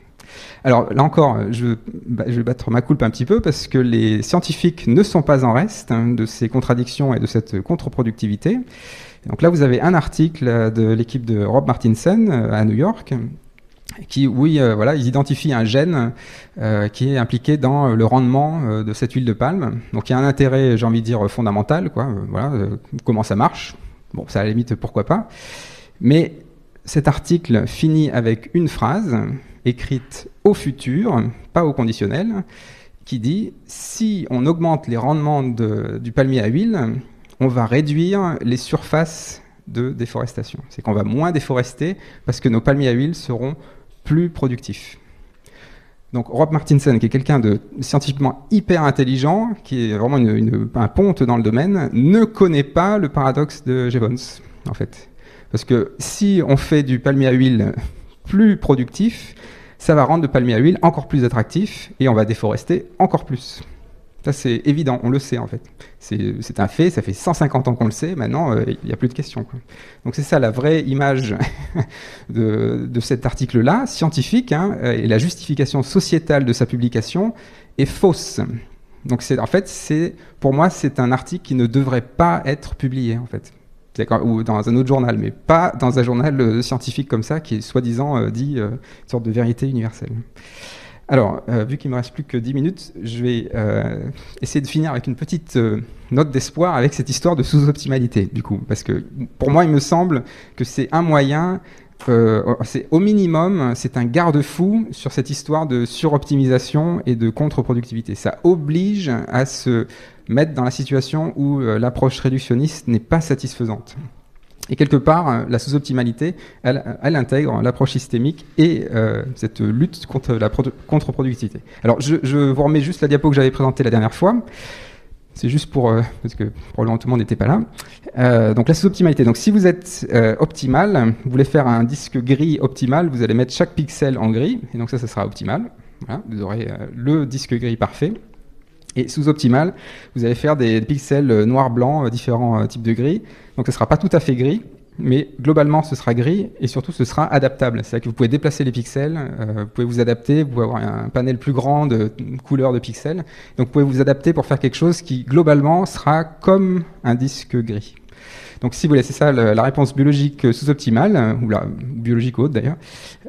Alors, là encore, je, bah, je vais battre ma coulpe un petit peu, parce que les scientifiques ne sont pas en reste hein, de ces contradictions et de cette contre-productivité. Donc là, vous avez un article de l'équipe de Rob Martinson à New York, qui, oui, euh, voilà, ils identifient un gène euh, qui est impliqué dans le rendement euh, de cette huile de palme. Donc il y a un intérêt, j'ai envie de dire, fondamental, quoi, euh, voilà, euh, comment ça marche. Bon, ça à la limite, pourquoi pas. Mais cet article finit avec une phrase écrite au futur, pas au conditionnel, qui dit « Si on augmente les rendements de, du palmier à huile, on va réduire les surfaces de déforestation. » C'est qu'on va moins déforester parce que nos palmiers à huile seront plus productif. Donc Rob Martinson, qui est quelqu'un de scientifiquement hyper intelligent, qui est vraiment une, une, un ponte dans le domaine, ne connaît pas le paradoxe de Jevons, en fait. Parce que si on fait du palmier à huile plus productif, ça va rendre le palmier à huile encore plus attractif et on va déforester encore plus. Ça, c'est évident, on le sait, en fait. C'est, c'est un fait, ça fait cent cinquante ans qu'on le sait, maintenant, il euh, n'y a plus de question. Quoi. Donc, c'est ça la vraie image de, de cet article-là, scientifique, hein, et la justification sociétale de sa publication est fausse. Donc, c'est, en fait, c'est, pour moi, c'est un article qui ne devrait pas être publié, en fait. C'est-à-dire, ou dans un autre journal, mais pas dans un journal euh, scientifique comme ça, qui est soi-disant euh, dit euh, une sorte de vérité universelle. Alors, euh, vu qu'il ne me reste plus que dix minutes, je vais euh, essayer de finir avec une petite euh, note d'espoir avec cette histoire de sous-optimalité, du coup. Parce que, pour moi, il me semble que c'est un moyen, euh, c'est, au minimum, c'est un garde-fou sur cette histoire de suroptimisation et de contre-productivité. Ça oblige à se mettre dans la situation où euh, l'approche réductionniste n'est pas satisfaisante. Et quelque part, la sous-optimalité, elle, elle intègre l'approche systémique et euh, cette lutte contre la contre-productivité. Alors, je, je vous remets juste la diapo que j'avais présentée la dernière fois. C'est juste pour... Euh, parce que probablement tout le monde n'était pas là. Euh, donc, la sous-optimalité. Donc, si vous êtes euh, optimal, vous voulez faire un disque gris optimal, vous allez mettre chaque pixel en gris. Et donc, ça, ça sera optimal. Voilà, vous aurez euh, le disque gris parfait. Et sous-optimal, vous allez faire des pixels noir-blanc, différents types de gris. Donc, ce ne sera pas tout à fait gris, mais globalement, ce sera gris et surtout, ce sera adaptable. C'est-à-dire que vous pouvez déplacer les pixels, euh, vous pouvez vous adapter, vous pouvez avoir un panel plus grand de couleurs de pixels. Donc, vous pouvez vous adapter pour faire quelque chose qui, globalement, sera comme un disque gris. Donc, si vous laissez ça, la réponse biologique sous-optimale, ou la biologique haute d'ailleurs,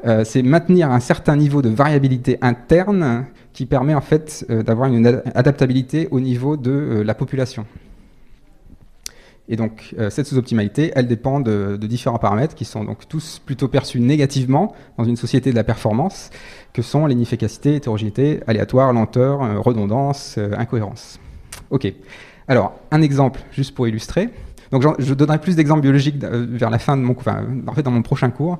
euh, c'est maintenir un certain niveau de variabilité interne qui permet en fait euh, d'avoir une adaptabilité au niveau de euh, la population. Et donc, euh, cette sous-optimalité, elle dépend de, de différents paramètres qui sont donc tous plutôt perçus négativement dans une société de la performance, que sont l'inefficacité, hétérogénéité, aléatoire, lenteur, euh, redondance, euh, incohérence. Ok. Alors, un exemple juste pour illustrer. Donc, je donnerai plus d'exemples biologiques vers la fin de mon cours, enfin, en fait, dans mon prochain cours.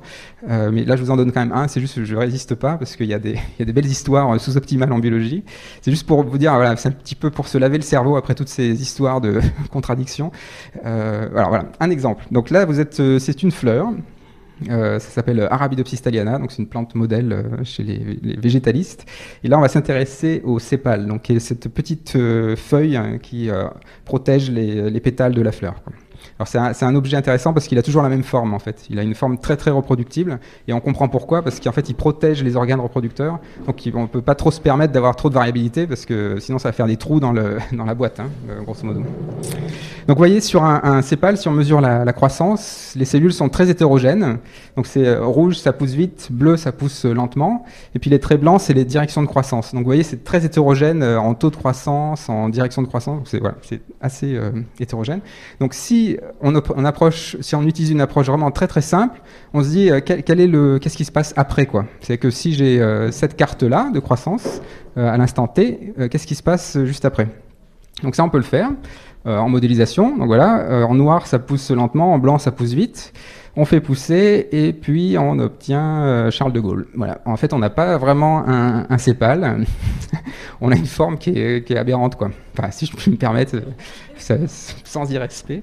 Euh, mais là, je vous en donne quand même un. C'est juste que je ne résiste pas parce qu'il y, y a des belles histoires sous-optimales en biologie. C'est juste pour vous dire, voilà, c'est un petit peu pour se laver le cerveau après toutes ces histoires de contradictions. Euh, alors, voilà, un exemple. Donc là, vous êtes, c'est une fleur. Euh, ça s'appelle Arabidopsis thaliana, donc c'est une plante modèle euh, chez les, les végétalistes. Et là, on va s'intéresser au sépale, donc qui est cette petite euh, feuille hein, qui euh, protège les, les pétales de la fleur, quoi. Alors c'est un, c'est un objet intéressant parce qu'il a toujours la même forme en fait. Il a une forme très très reproductible et on comprend pourquoi, parce qu'en fait il protège les organes reproducteurs. Donc on ne peut pas trop se permettre d'avoir trop de variabilité parce que sinon ça va faire des trous dans, le, dans la boîte, hein, grosso modo. Donc vous voyez sur un, un sépale, si on mesure la, la croissance, les cellules sont très hétérogènes. Donc c'est rouge, ça pousse vite, bleu, ça pousse lentement. Et puis les traits blancs, c'est les directions de croissance. Donc vous voyez, c'est très hétérogène en taux de croissance, en direction de croissance. Donc c'est voilà, c'est assez euh, hétérogène. Donc si On, on approche, si on utilise une approche vraiment très très simple, on se dit euh, quel, quel est le, qu'est-ce qui se passe après quoi. C'est que si j'ai euh, cette carte-là de croissance euh, à l'instant T, euh, qu'est-ce qui se passe juste après. Donc ça on peut le faire euh, en modélisation. Donc voilà, euh, en noir ça pousse lentement, en blanc ça pousse vite. On fait pousser et puis on obtient euh, Charles de Gaulle. Voilà. En fait on n'a pas vraiment un, un sépale, on a une forme qui est, qui est aberrante quoi. Enfin si je peux me permettre. Ça, sans irrespect.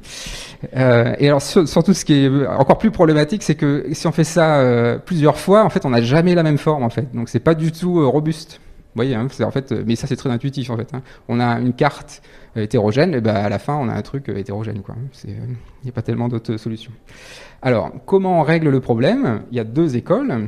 Euh, et alors, sur, surtout, ce qui est encore plus problématique, c'est que si on fait ça euh, plusieurs fois, en fait, on n'a jamais la même forme, en fait. Donc, c'est pas du tout euh, robuste. Vous voyez, hein, c'est, en fait, mais ça, c'est très intuitif, en fait. Hein. On a une carte euh, hétérogène, et ben, à la fin, on a un truc euh, hétérogène, quoi. Il n'y a pas tellement d'autres solutions. Alors, comment on règle le problème? Il y a deux écoles.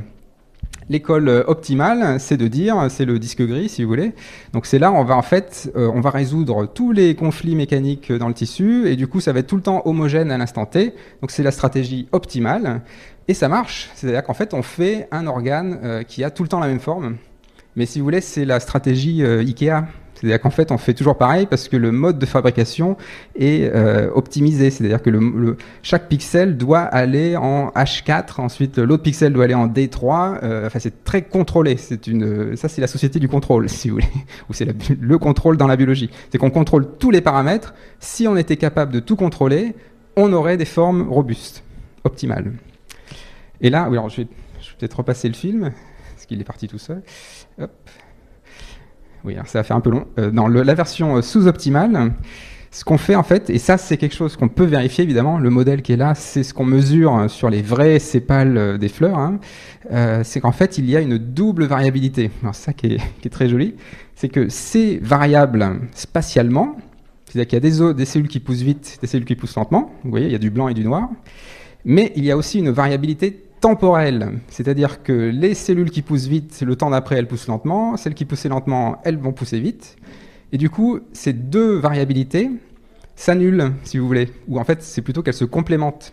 L'école optimale, c'est de dire, c'est le disque gris, si vous voulez. Donc c'est là, on va en fait, euh, on va résoudre tous les conflits mécaniques dans le tissu, et du coup, ça va être tout le temps homogène à l'instant T. Donc c'est la stratégie optimale, et ça marche. C'est-à-dire qu'en fait, on fait un organe euh, qui a tout le temps la même forme. Mais si vous voulez, c'est la stratégie euh, IKEA. C'est-à-dire qu'en fait, on fait toujours pareil parce que le mode de fabrication est euh, optimisé. C'est-à-dire que le, le, chaque pixel doit aller en H quatre, ensuite l'autre pixel doit aller en D trois. Euh, enfin, c'est très contrôlé. C'est une, ça, c'est la société du contrôle, si vous voulez, ou c'est la, le contrôle dans la biologie. C'est qu'on contrôle tous les paramètres. Si on était capable de tout contrôler, on aurait des formes robustes, optimales. Et là, oui, alors, je vais, je vais peut-être repasser le film, parce qu'il est parti tout seul. Hop. Oui, alors ça va faire un peu long. Euh, dans le, la version sous-optimale, ce qu'on fait en fait, et ça c'est quelque chose qu'on peut vérifier évidemment, le modèle qui est là, c'est ce qu'on mesure sur les vrais sépales des fleurs, hein. Euh, c'est qu'en fait il y a une double variabilité. Alors ça qui est, qui est très joli, c'est que c'est variable spatialement, c'est-à-dire qu'il y a des, os, des cellules qui poussent vite, des cellules qui poussent lentement, vous voyez il y a du blanc et du noir, mais il y a aussi une variabilité temporelle, c'est-à-dire que les cellules qui poussent vite, le temps d'après, elles poussent lentement, celles qui poussaient lentement, elles vont pousser vite, et du coup, ces deux variabilités s'annulent, si vous voulez, ou en fait, c'est plutôt qu'elles se complémentent.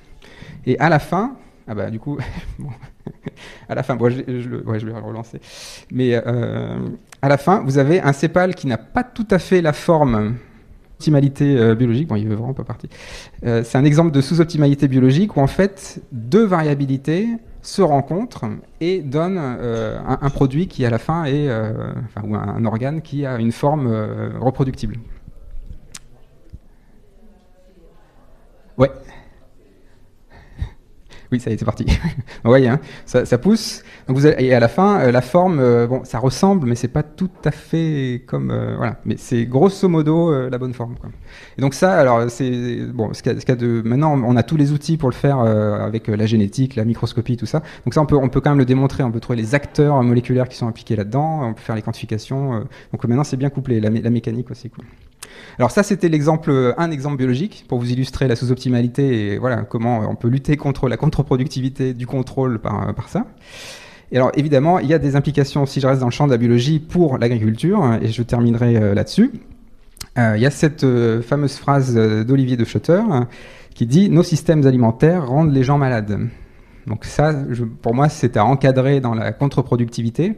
Et à la fin, ah bah du coup, bon, à la fin, bon, je, je, ouais, je vais le relancer, mais euh, à la fin, vous avez un sépale qui n'a pas tout à fait la forme optimalité euh, biologique, bon il veut vraiment pas partir. Euh, c'est un exemple de sous-optimalité biologique où en fait deux variabilités se rencontrent et donnent euh, un, un produit qui à la fin est, euh, enfin, ou un, un organe qui a une forme euh, reproductible. Ouais. Oui, ça y est, c'est parti. Vous voyez, hein, ça, ça pousse. Donc vous avez, et à la fin, euh, la forme, euh, bon, ça ressemble, mais c'est pas tout à fait comme... Euh, voilà, mais c'est grosso modo euh, la bonne forme, quoi. Et donc ça, alors, c'est... Bon, ce qu'il y a de... Maintenant, on a tous les outils pour le faire euh, avec la génétique, la microscopie, tout ça. Donc ça, on peut, on peut quand même le démontrer. On peut trouver les acteurs moléculaires qui sont impliqués là-dedans. On peut faire les quantifications. Euh, donc maintenant, c'est bien couplé. La, mé la mécanique aussi, quoi. Alors ça, c'était l'exemple, un exemple biologique pour vous illustrer la sous-optimalité et voilà comment on peut lutter contre la contre-productivité du contrôle par, par ça. Et alors évidemment, il y a des implications, si je reste dans le champ de la biologie, pour l'agriculture, et je terminerai là-dessus. Euh, il y a cette fameuse phrase d'Olivier de Schutter qui dit « Nos systèmes alimentaires rendent les gens malades ». Donc ça, je, pour moi, c'est à encadrer dans la contre-productivité.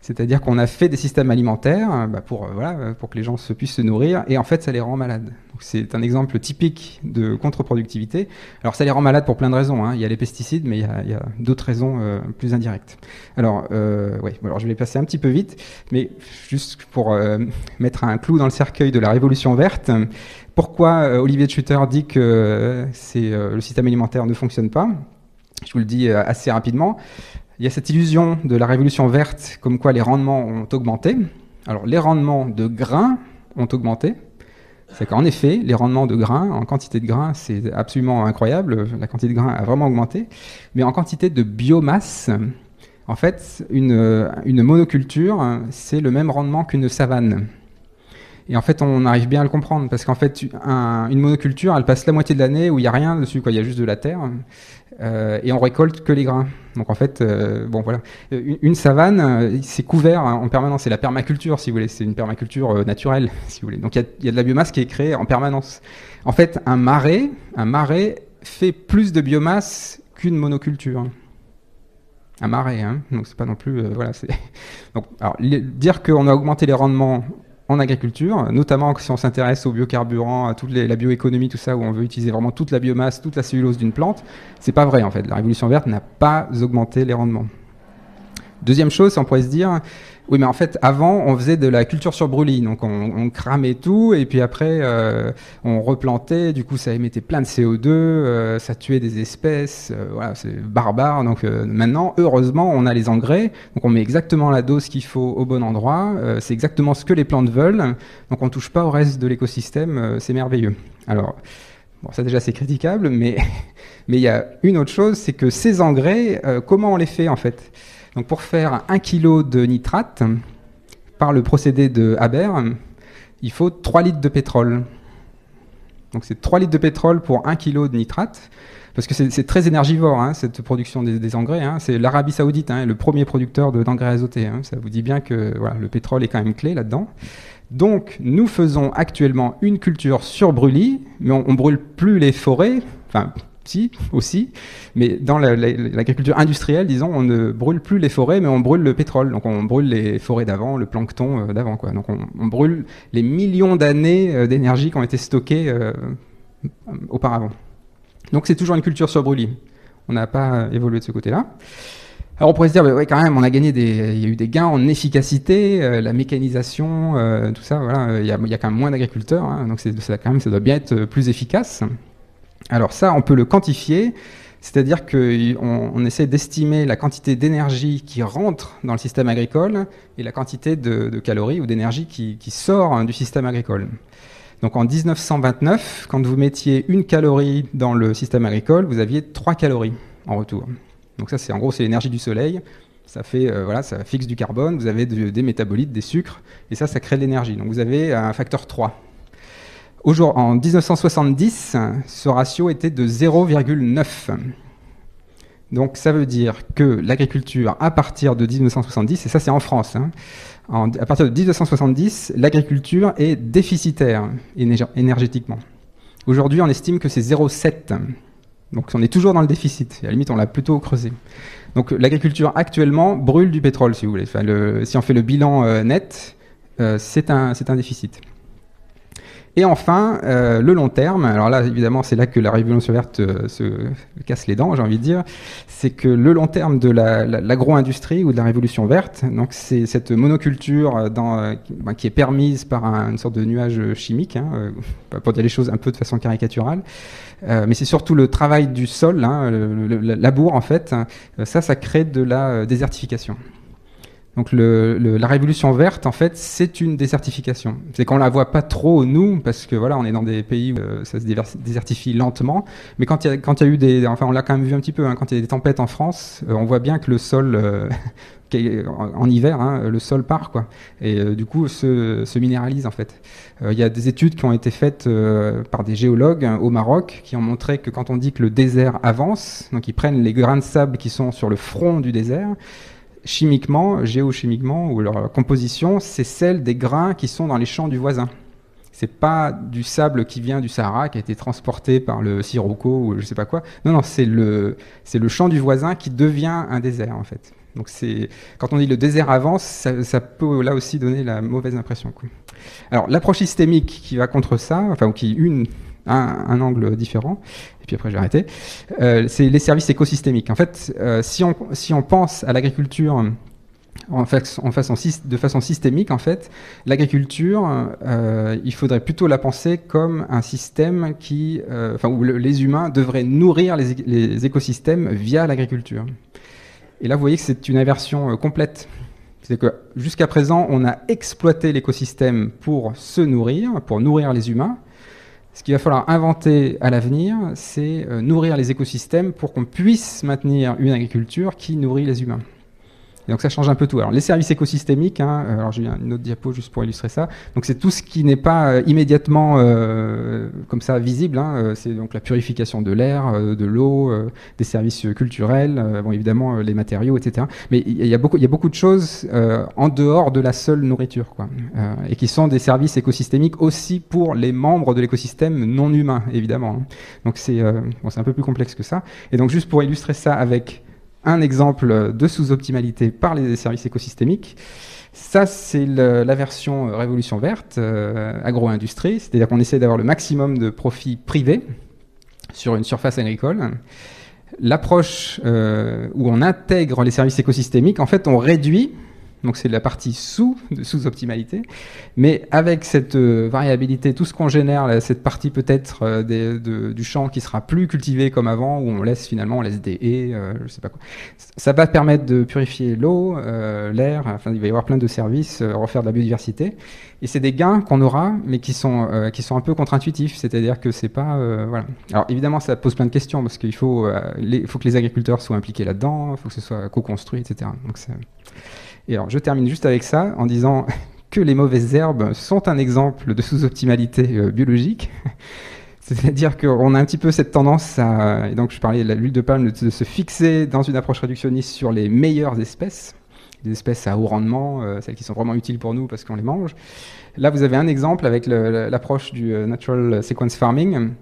C'est-à-dire qu'on a fait des systèmes alimentaires bah pour, euh, voilà, pour que les gens se puissent se nourrir, et en fait, ça les rend malades. C'est un exemple typique de contre-productivité. Alors, ça les rend malades pour plein de raisons, hein. Il y a les pesticides, mais il y a, a d'autres raisons euh, plus indirectes. Alors, euh, ouais, alors, je vais passer un petit peu vite, mais juste pour euh, mettre un clou dans le cercueil de la Révolution verte, pourquoi euh, Olivier de Schutter dit que euh, euh, le système alimentaire ne fonctionne pas? Je vous le dis euh, assez rapidement. Il y a cette illusion de la révolution verte comme quoi les rendements ont augmenté. Alors les rendements de grains ont augmenté. C'est qu'en effet, les rendements de grains, en quantité de grains, c'est absolument incroyable. La quantité de grains a vraiment augmenté. Mais en quantité de biomasse, en fait, une, une monoculture, c'est le même rendement qu'une savane. Et en fait, on arrive bien à le comprendre, parce qu'en fait, un, une monoculture, elle passe la moitié de l'année où il n'y a rien dessus, quoi. Il y a juste de la terre, euh, et on récolte que les grains. Donc en fait, euh, bon voilà, une, une savane, c'est couvert en permanence, c'est la permaculture, si vous voulez, c'est une permaculture naturelle, si vous voulez. Donc il y, y a de la biomasse qui est créée en permanence. En fait, un marais, un marais fait plus de biomasse qu'une monoculture. Un marais, hein. Donc c'est pas non plus, euh, voilà. Donc alors, les, dire qu'on a augmenté les rendements en agriculture, notamment si on s'intéresse aux biocarburants, à toute les, la bioéconomie, tout ça, où on veut utiliser vraiment toute la biomasse, toute la cellulose d'une plante, c'est pas vrai en fait. La révolution verte n'a pas augmenté les rendements. Deuxième chose, on pourrait se dire, oui mais en fait avant on faisait de la culture sur brûlis, donc on, on cramait tout et puis après euh, on replantait, du coup ça émettait plein de C O deux, euh, ça tuait des espèces, euh, voilà c'est barbare, donc euh, maintenant heureusement on a les engrais, donc on met exactement la dose qu'il faut au bon endroit, euh, c'est exactement ce que les plantes veulent, donc on touche pas au reste de l'écosystème, euh, c'est merveilleux. Alors bon, ça déjà c'est critiquable, mais mais il y a une autre chose, c'est que ces engrais, euh, comment on les fait en fait? Donc pour faire un kilo de nitrate, par le procédé de Haber, il faut trois litres de pétrole. Donc c'est trois litres de pétrole pour un kilo de nitrate, parce que c'est très énergivore, hein, cette production des, des engrais. Hein. C'est l'Arabie Saoudite, hein, le premier producteur d'engrais azotés. Hein. Ça vous dit bien que voilà, le pétrole est quand même clé là-dedans. Donc nous faisons actuellement une culture sur brûlis, mais on ne brûle plus les forêts, enfin... aussi, mais dans l'agriculture industrielle, disons, on ne brûle plus les forêts, mais on brûle le pétrole. Donc on brûle les forêts d'avant, le plancton d'avant, quoi. Donc on, on brûle les millions d'années d'énergie qui ont été stockées euh, auparavant. Donc c'est toujours une culture sur brûlis. On n'a pas évolué de ce côté-là. Alors on pourrait se dire, bah ouais, quand même, on a gagné des, il y a eu des gains en efficacité, euh, la mécanisation, euh, tout ça. Voilà, il y a, il y a quand même moins d'agriculteurs, hein, donc c'est, ça, quand même, ça doit bien être plus efficace. Alors ça, on peut le quantifier, c'est-à-dire qu'on on essaie d'estimer la quantité d'énergie qui rentre dans le système agricole et la quantité de, de calories ou d'énergie qui, qui sort du système agricole. Donc en mille neuf cent vingt-neuf, quand vous mettiez une calorie dans le système agricole, vous aviez trois calories en retour. Donc ça, c'est en gros, c'est l'énergie du soleil. Ça fait, euh, voilà, ça fixe du carbone, vous avez de, des métabolites, des sucres, et ça, ça crée de l'énergie. Donc vous avez un facteur trois. Aujourd'hui, en mille neuf cent soixante-dix, ce ratio était de zéro virgule neuf. Donc ça veut dire que l'agriculture, à partir de mille neuf cent soixante-dix, et ça c'est en France, hein, en, à partir de mille neuf cent soixante-dix, l'agriculture est déficitaire énergétiquement. Aujourd'hui, on estime que c'est zéro virgule sept. Donc on est toujours dans le déficit, à la limite on l'a plutôt creusé. Donc l'agriculture actuellement brûle du pétrole, si vous voulez. Enfin, le, si on fait le bilan euh, net, euh, c'est un, c'est un déficit. Et enfin, euh, le long terme, alors là, évidemment, c'est là que la révolution verte euh, se casse les dents, j'ai envie de dire, c'est que le long terme de la, la, l'agro-industrie ou de la révolution verte, donc c'est cette monoculture dans, euh, qui est permise par un, une sorte de nuage chimique, hein, pour dire les choses un peu de façon caricaturale, euh, mais c'est surtout le travail du sol, hein, le, le, le labour en fait, ça, ça crée de la désertification. Donc le, le, la révolution verte, en fait, c'est une désertification. C'est qu'on la voit pas trop nous, parce que voilà, on est dans des pays où euh, ça se déverse, désertifie lentement. Mais quand il y a, quand il y a eu des, enfin, on l'a quand même vu un petit peu. Hein, quand il y a des tempêtes en France, euh, on voit bien que le sol, euh, en, en hiver, hein, le sol part quoi, et euh, du coup se, se minéralise en fait. Il euh, y a des études qui ont été faites euh, par des géologues hein, au Maroc, qui ont montré que quand on dit que le désert avance, donc ils prennent les grains de sable qui sont sur le front du désert. Chimiquement, géochimiquement, ou leur composition, c'est celle des grains qui sont dans les champs du voisin. C'est pas du sable qui vient du Sahara, qui a été transporté par le Sirocco ou je sais pas quoi. Non, non, c'est le, c'est le champ du voisin qui devient un désert, en fait. Donc c'est, quand on dit le désert avance, ça, ça peut là aussi donner la mauvaise impression, quoi. Alors, l'approche systémique qui va contre ça, enfin, qui une... Un, un angle différent, et puis après j'ai arrêté, euh, c'est les services écosystémiques. En fait, euh, si, on, si on pense à l'agriculture en fa- en façon, de façon systémique, en fait, l'agriculture, euh, il faudrait plutôt la penser comme un système qui, euh, enfin, où le, les humains devraient nourrir les, les écosystèmes via l'agriculture. Et là, vous voyez que c'est une inversion euh, complète. C'est que jusqu'à présent, on a exploité l'écosystème pour se nourrir, pour nourrir les humains. Ce qu'il va falloir inventer à l'avenir, c'est nourrir les écosystèmes pour qu'on puisse maintenir une agriculture qui nourrit les humains. Et donc ça change un peu tout. Alors les services écosystémiques, hein, alors j'ai une autre diapo juste pour illustrer ça. Donc c'est tout ce qui n'est pas immédiatement euh, comme ça visible. Hein. C'est donc la purification de l'air, de l'eau, euh, des services culturels, euh, bon évidemment les matériaux, et cetera. Mais il y a beaucoup, il y a beaucoup de choses euh, en dehors de la seule nourriture, quoi, euh, et qui sont des services écosystémiques aussi pour les membres de l'écosystème non humain, évidemment. Hein. Donc c'est, euh, bon, c'est un peu plus complexe que ça. Et donc juste pour illustrer ça avec un exemple de sous-optimalité par les services écosystémiques. Ça, c'est le, la version révolution verte, euh, agro-industrie, c'est-à-dire qu'on essaie d'avoir le maximum de profits privés sur une surface agricole. L'approche euh, où on intègre les services écosystémiques, en fait, on réduit, donc c'est la partie sous, de sous-optimalité, mais avec cette euh, variabilité, tout ce qu'on génère, là, cette partie peut-être euh, des, de, du champ qui sera plus cultivée comme avant, où on laisse finalement, on laisse des haies, euh, je sais pas quoi. Ça va permettre de purifier l'eau, euh, l'air, enfin il va y avoir plein de services, euh, refaire de la biodiversité, et c'est des gains qu'on aura, mais qui sont euh, qui sont un peu contre-intuitifs, c'est-à-dire que c'est pas euh, voilà. Alors évidemment ça pose plein de questions parce qu'il faut euh, les, faut que les agriculteurs soient impliqués là-dedans, faut que ce soit co-construit, et cetera. Donc c'est... Et alors, je termine juste avec ça, en disant que les mauvaises herbes sont un exemple de sous-optimalité euh, biologique. C'est-à-dire qu'on a un petit peu cette tendance à... Et donc, je parlais de l'huile de palme, de, de se fixer dans une approche réductionniste sur les meilleures espèces, des espèces à haut rendement, euh, celles qui sont vraiment utiles pour nous parce qu'on les mange. Là, vous avez un exemple avec le, l'approche du euh, Natural Sequence Farming,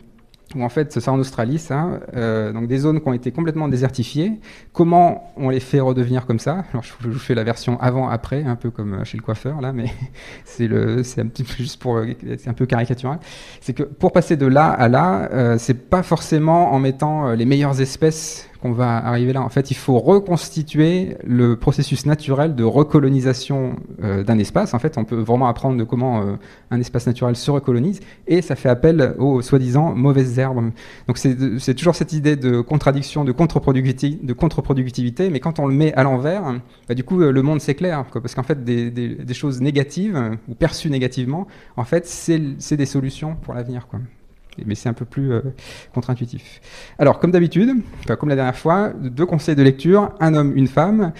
où en fait, ça en Australie, ça, euh, donc des zones qui ont été complètement désertifiées. Comment on les fait redevenir comme ça? Alors, je vous fais la version avant-après, un peu comme chez le coiffeur, là, mais c'est, le, c'est un petit peu juste pour, c'est un peu caricatural. C'est que pour passer de là à là, euh, c'est pas forcément en mettant les meilleures espèces qu'on va arriver là. En fait, il faut reconstituer le processus naturel de recolonisation euh, d'un espace. En fait, on peut vraiment apprendre de comment euh, un espace naturel se recolonise, et ça fait appel aux soi-disant mauvaises herbes. Donc, c'est, c'est toujours cette idée de contradiction, de contre-productivité, de contre-productivité, mais quand on le met à l'envers, bah, du coup, le monde s'éclaire, quoi, parce qu'en fait, des, des, des choses négatives ou perçues négativement, en fait, c'est, c'est des solutions pour l'avenir, quoi. Mais c'est un peu plus euh, contre-intuitif. Alors, comme d'habitude, enfin, comme la dernière fois, deux conseils de lecture, un homme, une femme,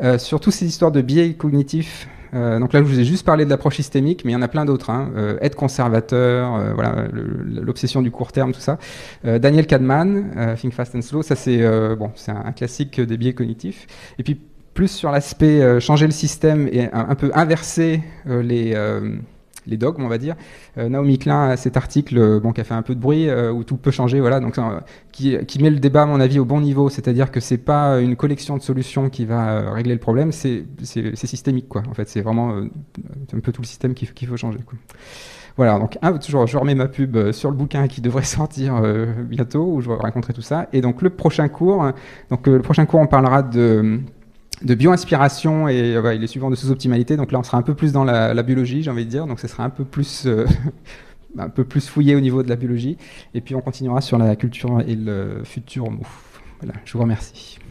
euh, sur toutes ces histoires de biais cognitifs. Euh, donc là, je vous ai juste parlé de l'approche systémique, mais il y en a plein d'autres. Hein. Euh, être conservateur, euh, voilà, le, l'obsession du court terme, tout ça. Euh, Daniel Kahneman, euh, Think Fast and Slow, ça c'est, euh, bon, c'est un, un classique des biais cognitifs. Et puis, plus sur l'aspect euh, changer le système et un, un peu inverser euh, les... Euh, les dogmes, on va dire. Euh, Naomi Klein a cet article, bon, qui a fait un peu de bruit, euh, où tout peut changer, voilà, donc euh, qui, qui met le débat, à mon avis, au bon niveau, c'est-à-dire que c'est pas une collection de solutions qui va euh, régler le problème, c'est, c'est, c'est systémique, quoi. En fait, c'est vraiment euh, un peu tout le système qu'il, qu'il faut changer, quoi. Voilà, donc un, toujours, je remets ma pub sur le bouquin qui devrait sortir euh, bientôt, où je raconterai tout ça. Et donc le prochain cours, donc, euh, le prochain cours on parlera de... de bio-inspiration et, ouais, et les suivants de sous-optimalité. Donc là, on sera un peu plus dans la, la biologie, j'ai envie de dire. Donc ce sera un peu plus, euh, un peu plus fouillé au niveau de la biologie. Et puis on continuera sur la culture et le futur mot. Voilà, je vous remercie.